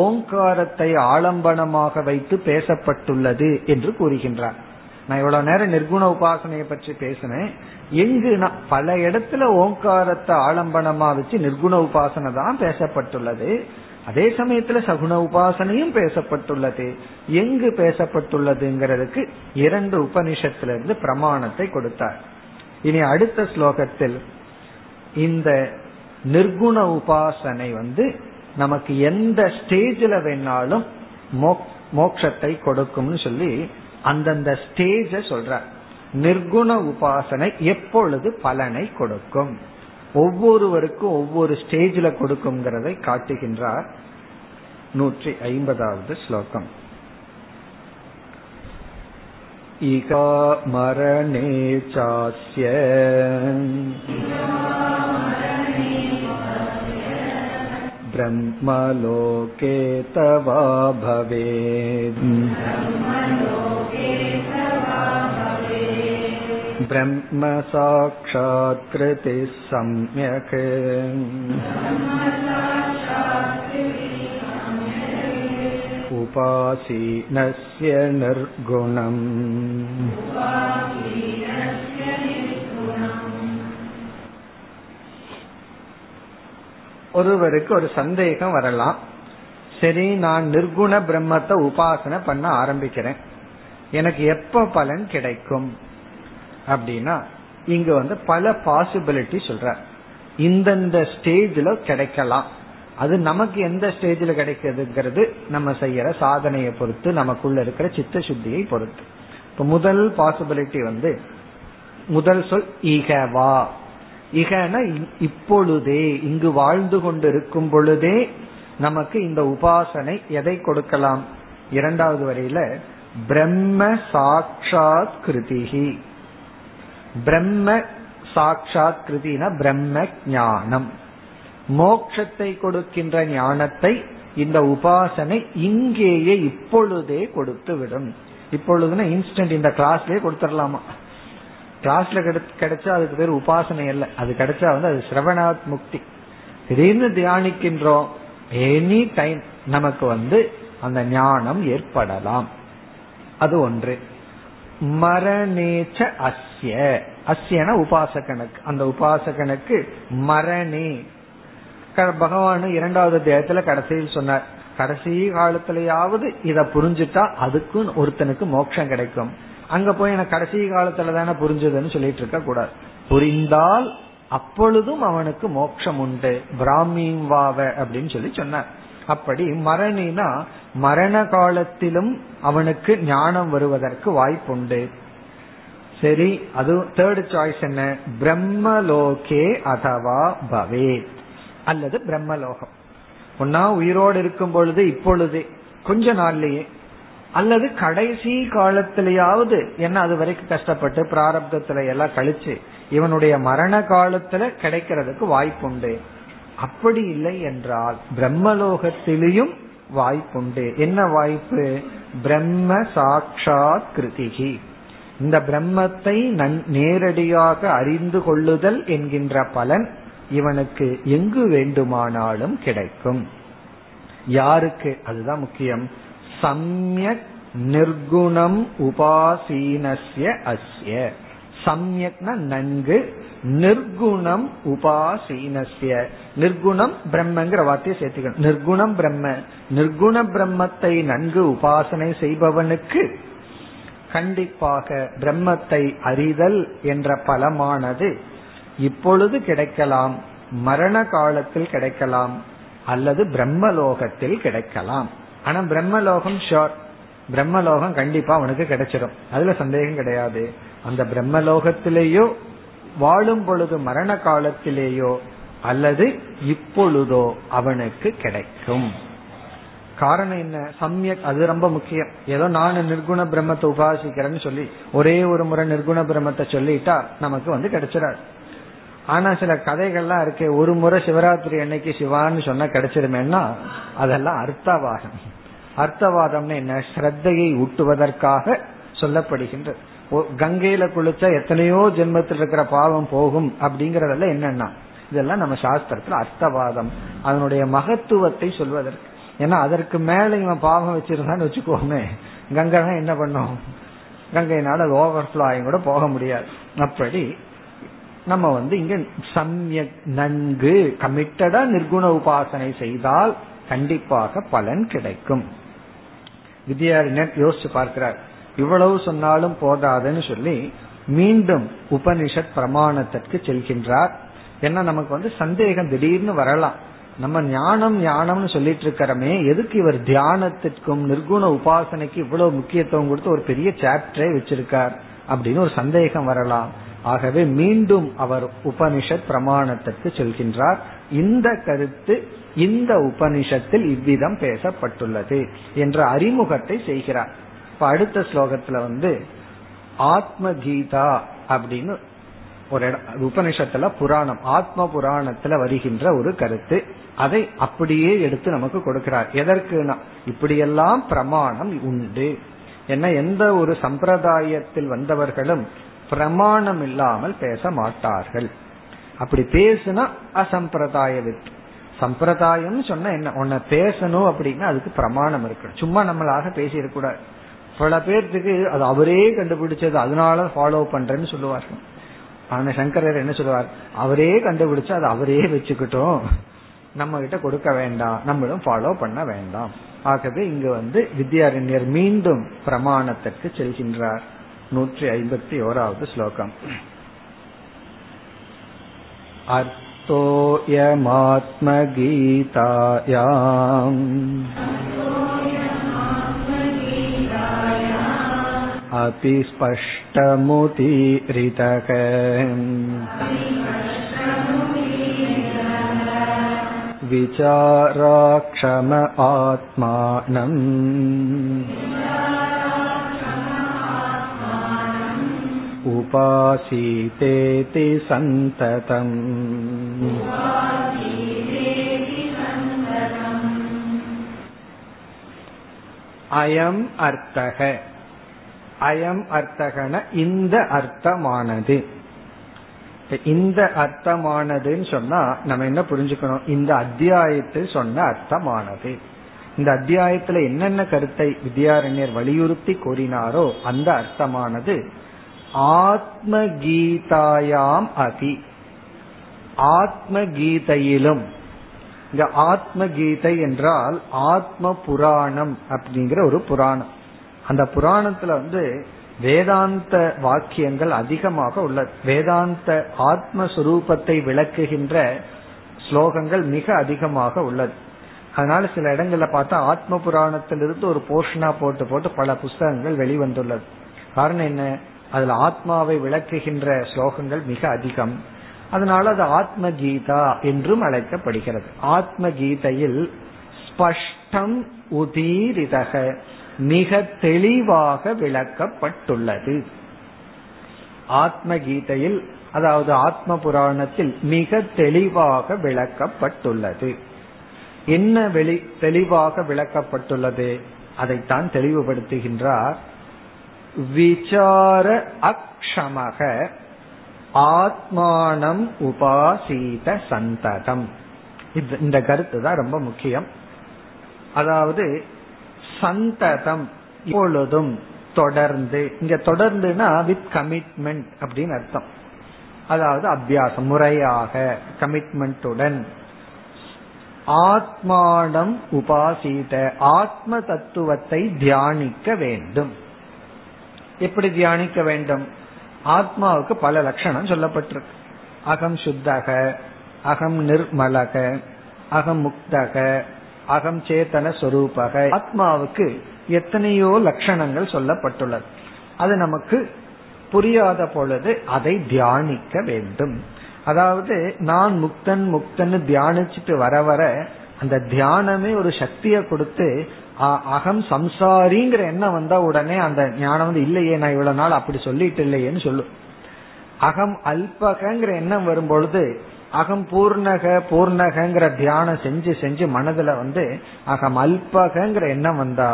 ஓங்காரத்தை ஆலம்பனமாக வைத்து பேசப்பட்டுள்ளது என்று கூறுகின்றார். நான் இவ்வளவு நேரம் நிர்குண உபாசனையை பற்றி பேசினேன். எங்கு நான் பல இடத்துல ஓங்காரத்தை ஆலம்பனமா வச்சு நிர்குண உபாசனை தான் பேசப்பட்டுள்ளது. அதே சமயத்துல சகுண உபாசனையும் பேசப்பட்டுள்ளது. எங்கு பேசப்பட்டுள்ளதுங்கிறதுக்கு இரண்டு உபனிஷத்திலிருந்து பிரமாணத்தை கொடுத்தார். இனி அடுத்த ஸ்லோகத்தில் இந்த நிர்குண உபாசனை வந்து நமக்கு எந்த ஸ்டேஜில் வேணாலும் மோட்சத்தை கொடுக்கும்னு சொல்லி அந்தந்த ஸ்டேஜ சொல்ற. நிர்குண உபாசனை எப்பொழுது பலனை கொடுக்கும், ஒவ்வொருவருக்கும் ஒவ்வொரு ஸ்டேஜில கொடுக்கும்ங்கிறதை காட்டுகின்றார். நூற்றி ஐம்பதாவது ஸ்லோகம். ஈகாமரணே சாஸ்ய பிரம்மலோகே தவா பவேத் பிரம்ம சாக்ஷாத் கிருதி சம்யக். உபாசீனஸ்ய நிர்குணம். ஒருவருக்கு ஒரு சந்தேகம் வரலாம், சரி நான் நிர்குண பிரம்மத்தை உபாசனை பண்ண ஆரம்பிக்கிறேன், எனக்கு எப்ப பலன் கிடைக்கும் அப்படின்னா, இங்க வந்து பல பாசிபிலிட்டி சொல்ற. இந்தந்த ஸ்டேஜ்ல கிடைக்கலாம். அது நமக்கு எந்த ஸ்டேஜ்ல கிடைக்கிறதுங்கிறது நம்ம செய்யற சாதனையை பொறுத்து, நமக்குள்ள இருக்கிற சித்த சுத்தியை பொறுத்து. இப்ப முதல் பாசிபிலிட்டி வந்து முதல் சொல் ஈகவா. இகனா இப்பொழுதே, இங்கு வாழ்ந்து கொண்டு இருக்கும் பொழுதே நமக்கு இந்த உபாசனை எதை கொடுக்கலாம்? இரண்டாவது வரையில பிரம்ம சாட்சாத் கிருதிஹி. பிரம்ம சாட்சாத் கிருதினா பிரம்ம ஞானம், மோட்சத்தை கொடுக்கின்ற ஞானத்தை இந்த உபாசனை இங்கேயே இப்பொழுதே கொடுத்து விடும். இப்பொழுதுனா இன்ஸ்டன்ட், இந்த கிளாஸ்லயே கொடுத்துடலாமா? கிளாஸ்ல கிடைச்சா அதுக்கு பேர் உபாசனை இல்லை, அது கிடைச்சா வந்து அது சிரவணாத் முக்தி. திடீர்னு தியானிக்கின்றோம், எனி டைம் நமக்கு வந்து அந்த ஞானம் ஏற்படலாம். அது ஒன்று. மரணேச்ச அஸ்ய, அஸ்யன உபாசகனுக்கு, அந்த உபாசகனுக்கு மரணே. பகவான் இரண்டாவது அத்தியாயத்துல கடைசியில் சொன்னார், கடைசி காலத்திலேயாவது இத புரிஞ்சுட்டா அதுக்கும் ஒருத்தனுக்கு மோட்சம் கிடைக்கும். அங்க போய் எனக்கு கடைசி காலத்துல தானே புரிஞ்சதுன்னு சொல்லிட்டு இருக்க கூடாது. புரிந்தால் அப்பொழுதும் அவனுக்கு மோட்சம் உண்டு, பிராமிவாவ அப்படின்னு சொல்லி சொன்னார். அப்படி மரணினா மரண காலத்திலும் அவனுக்கு ஞானம் வருவதற்கு வாய்ப்புண்டு. சரி, அது தேர்ட் சாய்ஸ் என்ன? பிரம்மலோகே அதவா பவே, அல்லது பிரம்மலோகம். ஒன்னா உயிரோடு இருக்கும் பொழுது, இப்பொழுது கொஞ்ச நாள்லயே, அல்லது கடைசி காலத்திலேயாவது. ஏன்னா அது வரைக்கும் கஷ்டப்பட்டு பிராரப்தத்துல எல்லாம் கழிச்சு இவனுடைய மரண காலத்துல கிடைக்கிறதுக்கு வாய்ப்புண்டு. அப்படி இல்லை என்றால் பிரம்மலோகத்திலையும் வாய்ப்புண்டு. என்ன வாய்ப்பு? பிரம்ம சாட்சாத் கிருதிகி, இந்த பிரம்மத்தை நேரடியாக அறிந்து கொள்ளுதல் என்கின்ற பலன் இவனுக்கு எங்கு வேண்டுமானாலும் கிடைக்கும். யாருக்கு? அதுதான் முக்கியம். சம்யக் நிர்குணம் உபாசீனஸ்ய அஸ்ய. சம்யக்னா நன்கு, நிர்குணம் உபாசீனஸ்ய. நிர்குணம் பிரம்மங்கிற வார்த்தையை சேர்த்துக்கணும். நிர்குணம் பிரம்ம, நிர்குண பிரம்மத்தை நன்கு உபாசனை செய்பவனுக்கு கண்டிப்பாக பிரம்மத்தை அறிதல் என்ற பலமானது இப்பொழுது கிடைக்கலாம், மரண காலத்தில் கிடைக்கலாம், அல்லது பிரம்மலோகத்தில் கிடைக்கலாம். ஆனா பிரம்மலோகம் ஷோர், பிரம்மலோகம் கண்டிப்பா அவனுக்கு கிடைச்சிடும், அதுல சந்தேகம் கிடையாது. அந்த பிரம்மலோகத்திலேயோ வாழும் பொழுது மரண காலத்திலேயோ அல்லது இப்பொழுதோ அவனுக்கு கிடைக்கும். காரணம் என்ன? சமயக், அது ரொம்ப முக்கியம். ஏதோ நான் நிர்குண பிரம்மத்தை உபாசிக்கிறேன்னு சொல்லி ஒரே ஒரு முறை நிர்குண பிரம்மத்தை சொல்லிட்டா நமக்கு வந்து கிடைச்சிடாது. ஆனா சில கதைகள்லாம் இருக்கு, ஒரு முறை சிவராத்திரி அன்னைக்கு சிவான்னு சொன்னா கிடைச்சிருமேன்னா அதெல்லாம் அர்த்தவாதம். அர்த்தவாதம்னு என்ன? ஸ்ரத்தையை ஊட்டுவதற்காக சொல்லப்படுகின்ற கங்கையில குளிச்சா எத்தனையோ ஜென்மத்தில் இருக்கிற பாவம் போகும் அப்படிங்கறதல்ல. என்னன்னா இதெல்லாம் நம்ம சாஸ்திரத்துல அர்த்தவாதம், அதனுடைய மகத்துவத்தை சொல்வதற்கு. ஏன்னா அதற்கு மேல இவன் பாவம் வச்சிருந்தான்னு வச்சுக்கோமே, கங்கைனா என்ன பண்ணும்? கங்கையினால ஓவர்ஃப்ளோ ஆகி கூட போக முடியாது. அப்படி நம்ம வந்து இங்க சமயக் நன்கு கமிட்டடா நிர்குண உபாசனை செய்தால் கண்டிப்பாக பலன் கிடைக்கும். வித்யாரண்யர் யோசிச்சு பார்க்கிறார், இவ்வளவு சொன்னாலும் போதாதுன்னு சொல்லி மீண்டும் உபனிஷத் பிரமாணத்திற்கு செல்கின்றார். ஏன்னா நமக்கு வந்து சந்தேகம் திடீர்னு வரலாம். நம்ம ஞானம் ஞானம்னு சொல்லிட்டு இருக்கிறமே, எதுக்கு இவர் தியானத்திற்கும் நிர்குண உபாசனைக்கு இவ்வளவு முக்கியத்துவம் கொடுத்து ஒரு பெரிய சாப்டரே வச்சிருக்கார் அப்படின்னு ஒரு சந்தேகம் வரலாம். ஆகவே மீண்டும் அவர் உபனிஷத் பிரமாணத்திற்கு செல்கின்றார். இந்த கருத்து இந்த உபனிஷத்தில் இவ்விதம் பேசப்பட்டுள்ளது என்ற அறிமுகத்தை செய்கிறார். இப்ப அடுத்த ஸ்லோகத்துல வந்து ஆத்ம கீதா அப்படின்னு ஒரு உபனிஷத்துல, புராணம், ஆத்ம புராணத்துல வருகின்ற ஒரு கருத்து, அதை அப்படியே எடுத்து நமக்கு கொடுக்கிறார். எதற்குனா இப்படியெல்லாம் பிரமாணம் உண்டு. ஏன்னா எந்த ஒரு சம்பிரதாயத்தில் வந்தவர்களும் பிரமாணம் இல்லாமல் பேச மாட்டார்கள். அப்படி பேசுனா அசம்பிரதாய வித். சம்பிரதாயம் சொன்னா என்ன? உன்னை பேசணும் அப்படின்னா அதுக்கு பிரமாணம் இருக்கணும். சும்மா நம்மளாக பேசி இருக்கக்கூடாது. பல பேர்த்துக்கு அது அவரே கண்டுபிடிச்சது, அதனால ஃபாலோ பண்றேன்னு சொல்லுவார்கள். ஆனா சங்கரர் என்ன சொல்லுவார்? அவரே கண்டுபிடிச்சா அது அவரே வச்சுக்கிட்டோம், நம்ம கிட்ட கொடுக்க வேண்டாம், நம்மளும் ஃபாலோ பண்ண வேண்டாம். ஆகவே இங்கு வந்து வித்யாரண்யர் மீண்டும் பிரமாணத்திற்கு செல்கின்றார். நூற்றி ஐம்பத்தி ஓராவது ஸ்லோகம். அர்த்தோயமாத்மகீதாயாம் அபி ஸ்பஷ்டமுதீரிதகம் விசாராக்ஷம ஆத்மானம் உபாசீதேதி சந்ததம். அயம் அர்த்தக, அயம் அர்த்தகன இந்த அர்த்தமானது. இந்த அர்த்தமானதுன்னு சொன்னா நம்ம என்ன புரிஞ்சுக்கணும்? இந்த அத்தியாயத்தில் சொன்ன அர்த்தமானது. இந்த அத்தியாயத்துல என்னென்ன கருத்தை வித்யாரண்யர் வலியுறுத்தி கூறினாரோ அந்த அர்த்தமானது. ஆத்ம கீதாயாம் அபி, ஆத்ம கீதையிலும். இந்த ஆத்ம கீதை என்றால் ஆத்ம புராணம் அப்படிங்கிற ஒரு புராணம். அந்த புராணத்துல வந்து வேதாந்த வாக்கியங்கள் அதிகமாக உள்ளது. வேதாந்த ஆத்மஸ்வரூபத்தை விளக்குகின்ற ஸ்லோகங்கள் மிக அதிகமாக உள்ளது. அதனால சில இடங்கள்ல பார்த்தா ஆத்ம புராணத்திலிருந்து ஒரு போர்ஷனா போட்டு போட்டு பல புஸ்தகங்கள் வெளிவந்துள்ளது. காரணம் என்ன? அதுல ஆத்மாவை விளக்குகின்ற ஸ்லோகங்கள் மிக அதிகம். அதனால அது ஆத்ம கீதா என்றும் அழைக்கப்படுகிறது. ஆத்ம கீதையில் ஸ்பஷ்டம் உதீரிதக, மிக தெளிவாக விளக்கப்பட்டுள்ளது. ஆத்ம கீதையில், அதாவது ஆத்ம புராணத்தில் மிக தெளிவாக விளக்கப்பட்டுள்ளது. என்ன வெளி தெளிவாக விளக்கப்பட்டுள்ளது? அதைத்தான் தெளிவுபடுத்துகின்றார். விசார அக்ஷமக ஆத்மானம் உபாசீத சந்ததம். இந்த கருத்து தான் ரொம்ப முக்கியம். அதாவது சந்ததம், எப்பொழுதும், தொடர்ந்து. இங்க தொடர்ந்துனா வித் கமிட்மெண்ட் அப்படின்னு அர்த்தம். அதாவது அபியாசம், முறையாக, கமிட்மெண்ட்டுடன். ஆத்மானம் உபாசித, ஆத்ம தத்துவத்தை தியானிக்க வேண்டும். எப்படி தியானிக்க வேண்டும்? ஆத்மாவுக்கு பல லட்சணம் சொல்லப்பட்டிருக்கு. அகம் சுத்தக, அகம் நிர்மலக, அகம் முக்தக, அகம் சேத்தன சொரூபக. ஆத்மாவுக்கு எத்தனையோ லட்சணங்கள் சொல்லப்பட்டுள்ளது. அது நமக்கு புரியாத பொழுது அதை தியானிக்க வேண்டும். அதாவது நான் முக்தன் முக்தன்னு தியானிச்சுட்டு வர வர அந்த தியானமே ஒரு சக்தியை கொடுத்து அகம் சம்சாரிங்கிற எண்ணம் வந்தா உடனே அந்த ஞானம் வந்து இல்லையே நான் இவ்வளவு நாள் அப்படி சொல்லிட்டு இல்லையேன்னு சொல்லும். அகம் அல்பகங்கிற எண்ணம் வரும்பொழுது அகம் பூர்ணக பூர்ணகங்கிற தியானம் செஞ்சு செஞ்சு மனதுல வந்து அகம் அல்பகங்கிற எண்ணம் வந்தா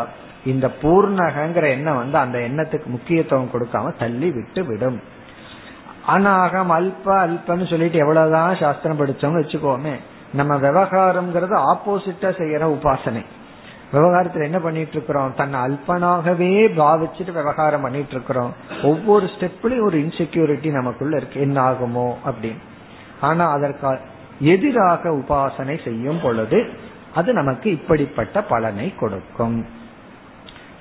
இந்த பூர்ணகங்கிற எண்ணம் வந்து அந்த எண்ணத்துக்கு முக்கியத்துவம் கொடுக்காம தள்ளி விட்டு விடும். ஆனா அகம் அல்ப அல்பன்னு சொல்லிட்டு எவ்வளவுதான் சாஸ்திரம் படிச்சோம்னு வச்சுக்கோமே, நம்ம விவகாரம்ங்கிறது ஆப்போசிட்டா செய்யற உபாசனை. விவகாரத்துல என்ன பண்ணிட்டு இருக்கிறோம், தன்னை அல்பனாகவே பாவிச்சுட்டு விவகாரம் பண்ணிட்டு இருக்கிறோம். ஒவ்வொரு ஸ்டெப்லயும் ஒரு இன்செக்யூரிட்டி நமக்குள்ள இருக்கு, என்ன ஆகுமோ அப்படின்னு. ஆனா அதற்கு எதிராக உபாசனை செய்யும் பொழுது அது நமக்கு இப்படிப்பட்ட பலனை கொடுக்கும்.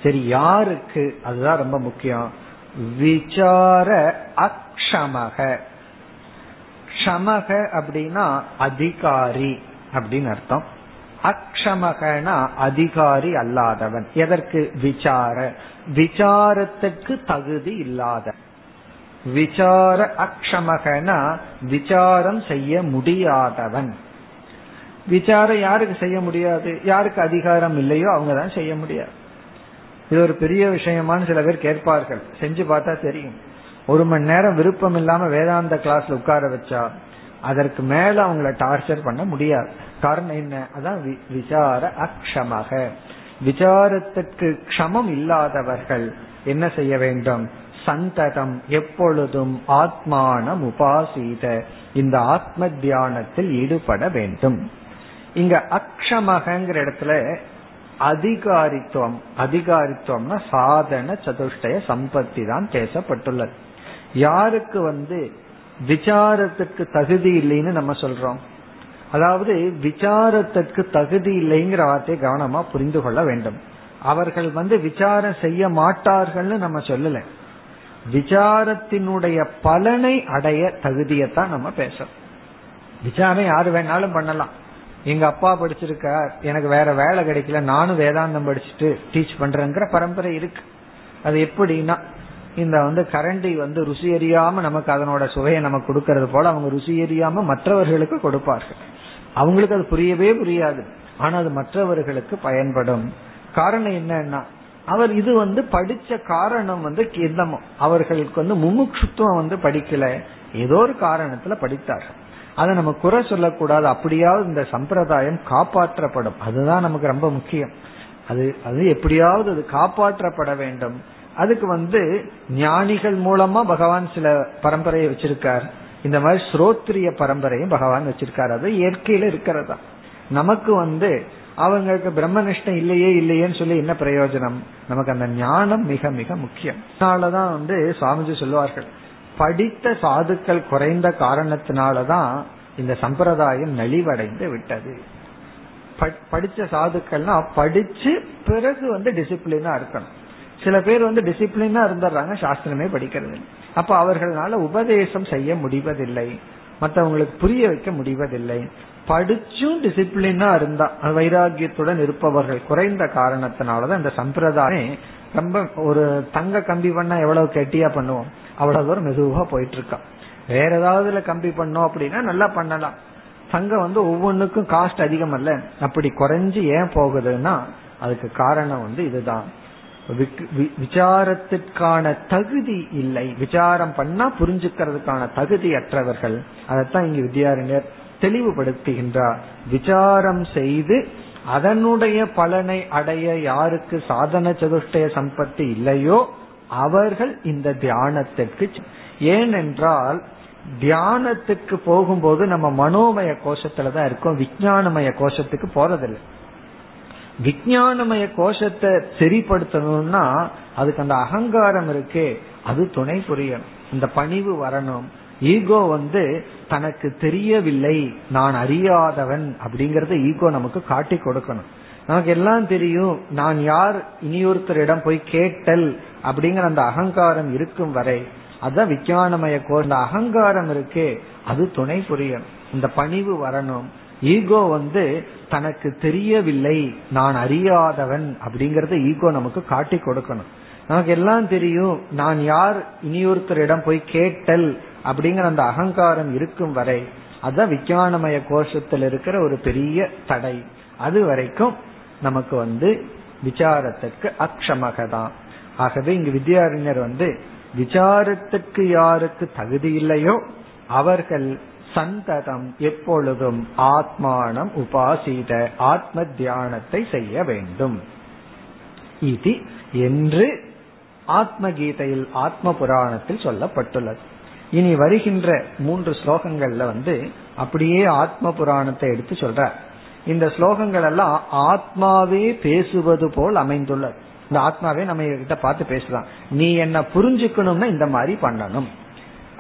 சரி, யாருக்கு? அதுதான் ரொம்ப முக்கியம். விசார அக்ஷமக, க்ஷமக அப்படின்னா அதிகாரி அப்படின்னு அர்த்தம். அக்ஷமகனா அதிகாரி அல்லாதவன். எதற்கு? விசார, விசாரத்துக்கு தகுதி இல்லாத. விசார அக்ஷமகனா விசாரம் செய்ய முடியாதவன். விசாரம் யாருக்கு செய்ய முடியாது? யாருக்கு அதிகாரம் இல்லையோ அவங்கதான் செய்ய முடியாது. இது ஒரு பெரிய விஷயமானு சில பேர் கேட்பார்கள், செஞ்சு பார்த்தா தெரியும். ஒரு மணி நேரம் விருப்பம் இல்லாம வேதாந்த கிளாஸ்ல உட்கார வச்சா அதற்கு மேல அவங்கள டார்ச்சர் பண்ண முடியாது. காரணம் என்ன? அதான் விசார அக்ஷமக. விசாரத்திற்கு க்ஷமம் இல்லாதவர்கள் என்ன செய்ய வேண்டும்? சந்ததம், எப்பொழுதும் ஆத்மானம் உபாசீத, இந்த ஆத்ம தியானத்தில் ஈடுபட வேண்டும். இங்க அக்ஷமகங்கிற இடத்துல அதிகாரித்துவம், அதிகாரித்துவம்னா சாதன சதுஷ்டய சம்பத்தி தான் பேசப்பட்டுள்ளது. யாருக்கு வந்து விசாரத்திற்கு தகுதி இல்லைன்னு நம்ம சொல்றோம், அதாவது விசாரத்திற்கு தகுதி இல்லைங்கிற வார்த்தையை கவனமா புரிந்து கொள்ள வேண்டும். அவர்கள் வந்து விசாரம் செய்ய மாட்டார்கள்னு நம்ம சொல்லல, விசாரத்தினுடைய பலனை அடைய தகுதியத்தான் நம்ம பேசுறோம். விசாரம் யாரு வேணாலும் பண்ணலாம். எங்க அப்பா படிச்சிருக்கார், எனக்கு வேற வேலை கிடைக்கல, நானும் வேதாந்தம் படிச்சுட்டு டீச் பண்றேங்கிற பரம்பரை இருக்கு. அது எப்படின்னா, இந்த வந்து கரண்டி வந்து ருசி எறியாம நமக்கு அதனோட சுவையை நமக்கு கொடுக்கறது போல அவங்க ருசி எறியாம மற்றவர்களுக்கு கொடுப்பார்கள். அவங்களுக்கு அது புரியவே புரியாது, ஆனா அது மற்றவர்களுக்கு பயன்படும். காரணம் என்னன்னா, அவர் இது வந்து படிச்ச காரணம் வந்து என்னமோ, அவர்களுக்கு வந்து முமுட்சுத்துவம் வந்து படிக்கல, ஏதோ ஒரு காரணத்துல படித்தார்கள். அதை நம்ம குறை சொல்லக்கூடாது. அப்படியாவது இந்த சம்பிரதாயம் காப்பாற்றப்படும், அதுதான் நமக்கு ரொம்ப முக்கியம். அது அது எப்படியாவது அது காப்பாற்றப்பட வேண்டும். அதுக்கு வந்து ஞானிகள் மூலமா பகவான் சில பரம்பரையை வச்சிருக்கார், இந்த மாதிரி ஸ்ரோத்ரிய பரம்பரையும் பகவான் வச்சிருக்காரு. அது இயற்கையில இருக்கிறதா. நமக்கு வந்து அவங்களுக்கு பிரம்மனிஷ்டம் இல்லையே இல்லையேன்னு சொல்லி என்ன பிரயோஜனம்? நமக்கு அந்த ஞானம் மிக மிக முக்கியம். அதனாலதான் வந்து சுவாமிஜி சொல்லுவார்கள், படித்த சாதுக்கள் குறைந்த காரணத்தினாலதான் இந்த சம்பிரதாயம் நலிவடைந்து விட்டது. படிச்ச சாதுக்கள்னா படிச்சு பிறகு வந்து டிசிப்ளினா இருக்கணும். சில பேர் வந்து டிசிப்ளினா இருந்துடுறாங்க, சாஸ்திரமே படிக்கிறது. அப்ப அவர்களால உபதேசம் செய்ய முடிவதில்லை, மற்றவங்களுக்கு புரிய வைக்க முடிவதில்லை. படிச்சும் டிசிப்ளினா இருந்தா வைராகியத்துடன் இருப்பவர்கள் குறைந்த காரணத்தினாலதான் இந்த சம்பிரதாயம் ரொம்ப, ஒரு தங்க கம்பி பண்ணா எவ்வளவு கெட்டியா பண்ணுவோம், அவ்வளவு தூரம் மெதுவா போயிட்டு இருக்கான். வேற ஏதாவதுல கம்பி பண்ணோம் அப்படின்னா நல்லா பண்ணலாம். தங்கம் வந்து ஒவ்வொன்றுக்கும் காஸ்ட் அதிகம் அல்ல, அப்படி குறைஞ்சு ஏன் போகுதுன்னா அதுக்கு காரணம் வந்து இதுதான், விசாரத்திற்கான தகுதி இல்லை. விசாரம் பண்ணா புரிஞ்சுக்கிறதுக்கான தகுதி அற்றவர்கள். அதைத்தான் இங்கு வித்யாரண்யர் தெளிவுபடுத்துகின்றார். விசாரம் செய்து அதனுடைய பலனை அடைய யாருக்கு சாதன சதுஷ்டய சம்பத்தி இல்லையோ அவர்கள் இந்த தியானத்திற்கு, ஏனென்றால் தியானத்துக்கு போகும்போது நம்ம மனோமய கோஷத்துலதான் இருக்கோம், விஞ்ஞானமய கோஷத்துக்கு போறதில்லை. விஞ்ஞானமய கோஷத்தை சரிப்படுத்தணும்னா அதுக்கு அந்த அகங்காரம் இருக்கே அது துணை புரியணும், இந்த பணிவு வரணும். ஈகோ வந்து தனக்கு தெரியவில்லை, நான் அறியாதவன் அப்படிங்கறத ஈகோ நமக்கு காட்டி கொடுக்கணும். நமக்கு எல்லாம் தெரியும், நான் யார், இனியொருத்தரிடம் போய் கேட்டல் அப்படிங்கிற அந்த அகங்காரம் இருக்கும் வரை அதான் விஞ்ஞானமய கோஷம். அந்த அகங்காரம் இருக்கே அது துணை புரியணும், இந்த பணிவு வரணும். ஈகோ வந்து தனக்கு தெரியவில்லை, நான் அறியாதவன் அப்படிங்கறத ஈகோ நமக்கு காட்டி கொடுக்கணும். நமக்கு எல்லாம் தெரியும், நான் யார், இனியொருத்தரிடம் போய் கேட்டல் அப்படிங்கிற அந்த அகங்காரம் இருக்கும் வரை அதான் விஞ்ஞானமய கோஷத்தில் இருக்கிற ஒரு பெரிய தடை. அது வரைக்கும் நமக்கு வந்து விசாரத்துக்கு அக்ஷமகதான். ஆகவே இங்கு வித்யாரண்யர் வந்து விசாரத்துக்கு யாருக்கு தகுதி இல்லையோ அவர்கள் சந்ததம் எப்பொழுதும் ஆத்மானம் உபாசித ஆத்ம தியானத்தை செய்ய வேண்டும். இது என்று ஆத்ம கீதையில் ஆத்ம புராணத்தில் சொல்லப்பட்டுள்ளது. இனி வருகின்ற மூன்று ஸ்லோகங்கள்ல வந்து அப்படியே ஆத்ம புராணத்தை எடுத்து சொல்ற. இந்த ஸ்லோகங்கள் எல்லாம் ஆத்மாவே பேசுவது போல் அமைந்துள்ளது. இந்த ஆத்மாவே நம்ம கிட்ட பார்த்து பேசலாம், நீ என்ன புரிஞ்சுக்கணும்னா இந்த மாதிரி பண்ணணும்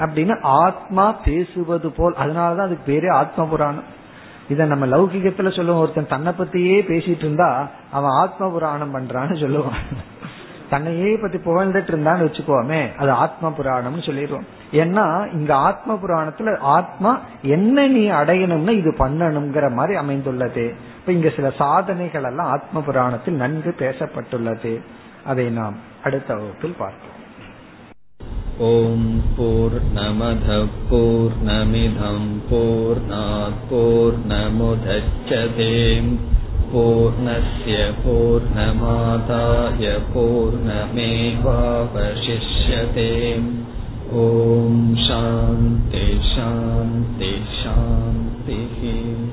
அப்படின்னு ஆத்மா பேசுவது போல். அதனாலதான் அதுக்கு பேரு ஆத்ம புராணம். இதை நம்ம லௌகிகத்துல சொல்லுவோம், ஒருத்தன் தன்னை பத்தியே பேசிட்டு இருந்தா அவன் ஆத்ம புராணம் பண்றான்னு சொல்லுவான். தன்னையே பத்தி புகழ்ந்துட்டு இருந்தான்னு வச்சுக்கோமே, அது ஆத்ம புராணம்னு சொல்லிடுவோம். ஏன்னா இங்க ஆத்ம புராணத்துல ஆத்மா என்ன நீ அடையணும்னா இது பண்ணணுங்கிற மாதிரி அமைந்துள்ளது. இப்ப இங்க சில சாதனைகள் எல்லாம் ஆத்ம புராணத்தில் நன்கு பேசப்பட்டுள்ளது. அதை நாம் அடுத்த வகுப்பில் பார்ப்போம். ஓம் பூர்ணமத பூர்ணமிதம் பூர்ணாத் பூர்ணமுதச்யதே பூர்ணஸ்ய பூர்ணமாதாய பூர்ணமேவாவசிஷ்யதே. ஓம் சாந்தி சாந்தி சாந்தி.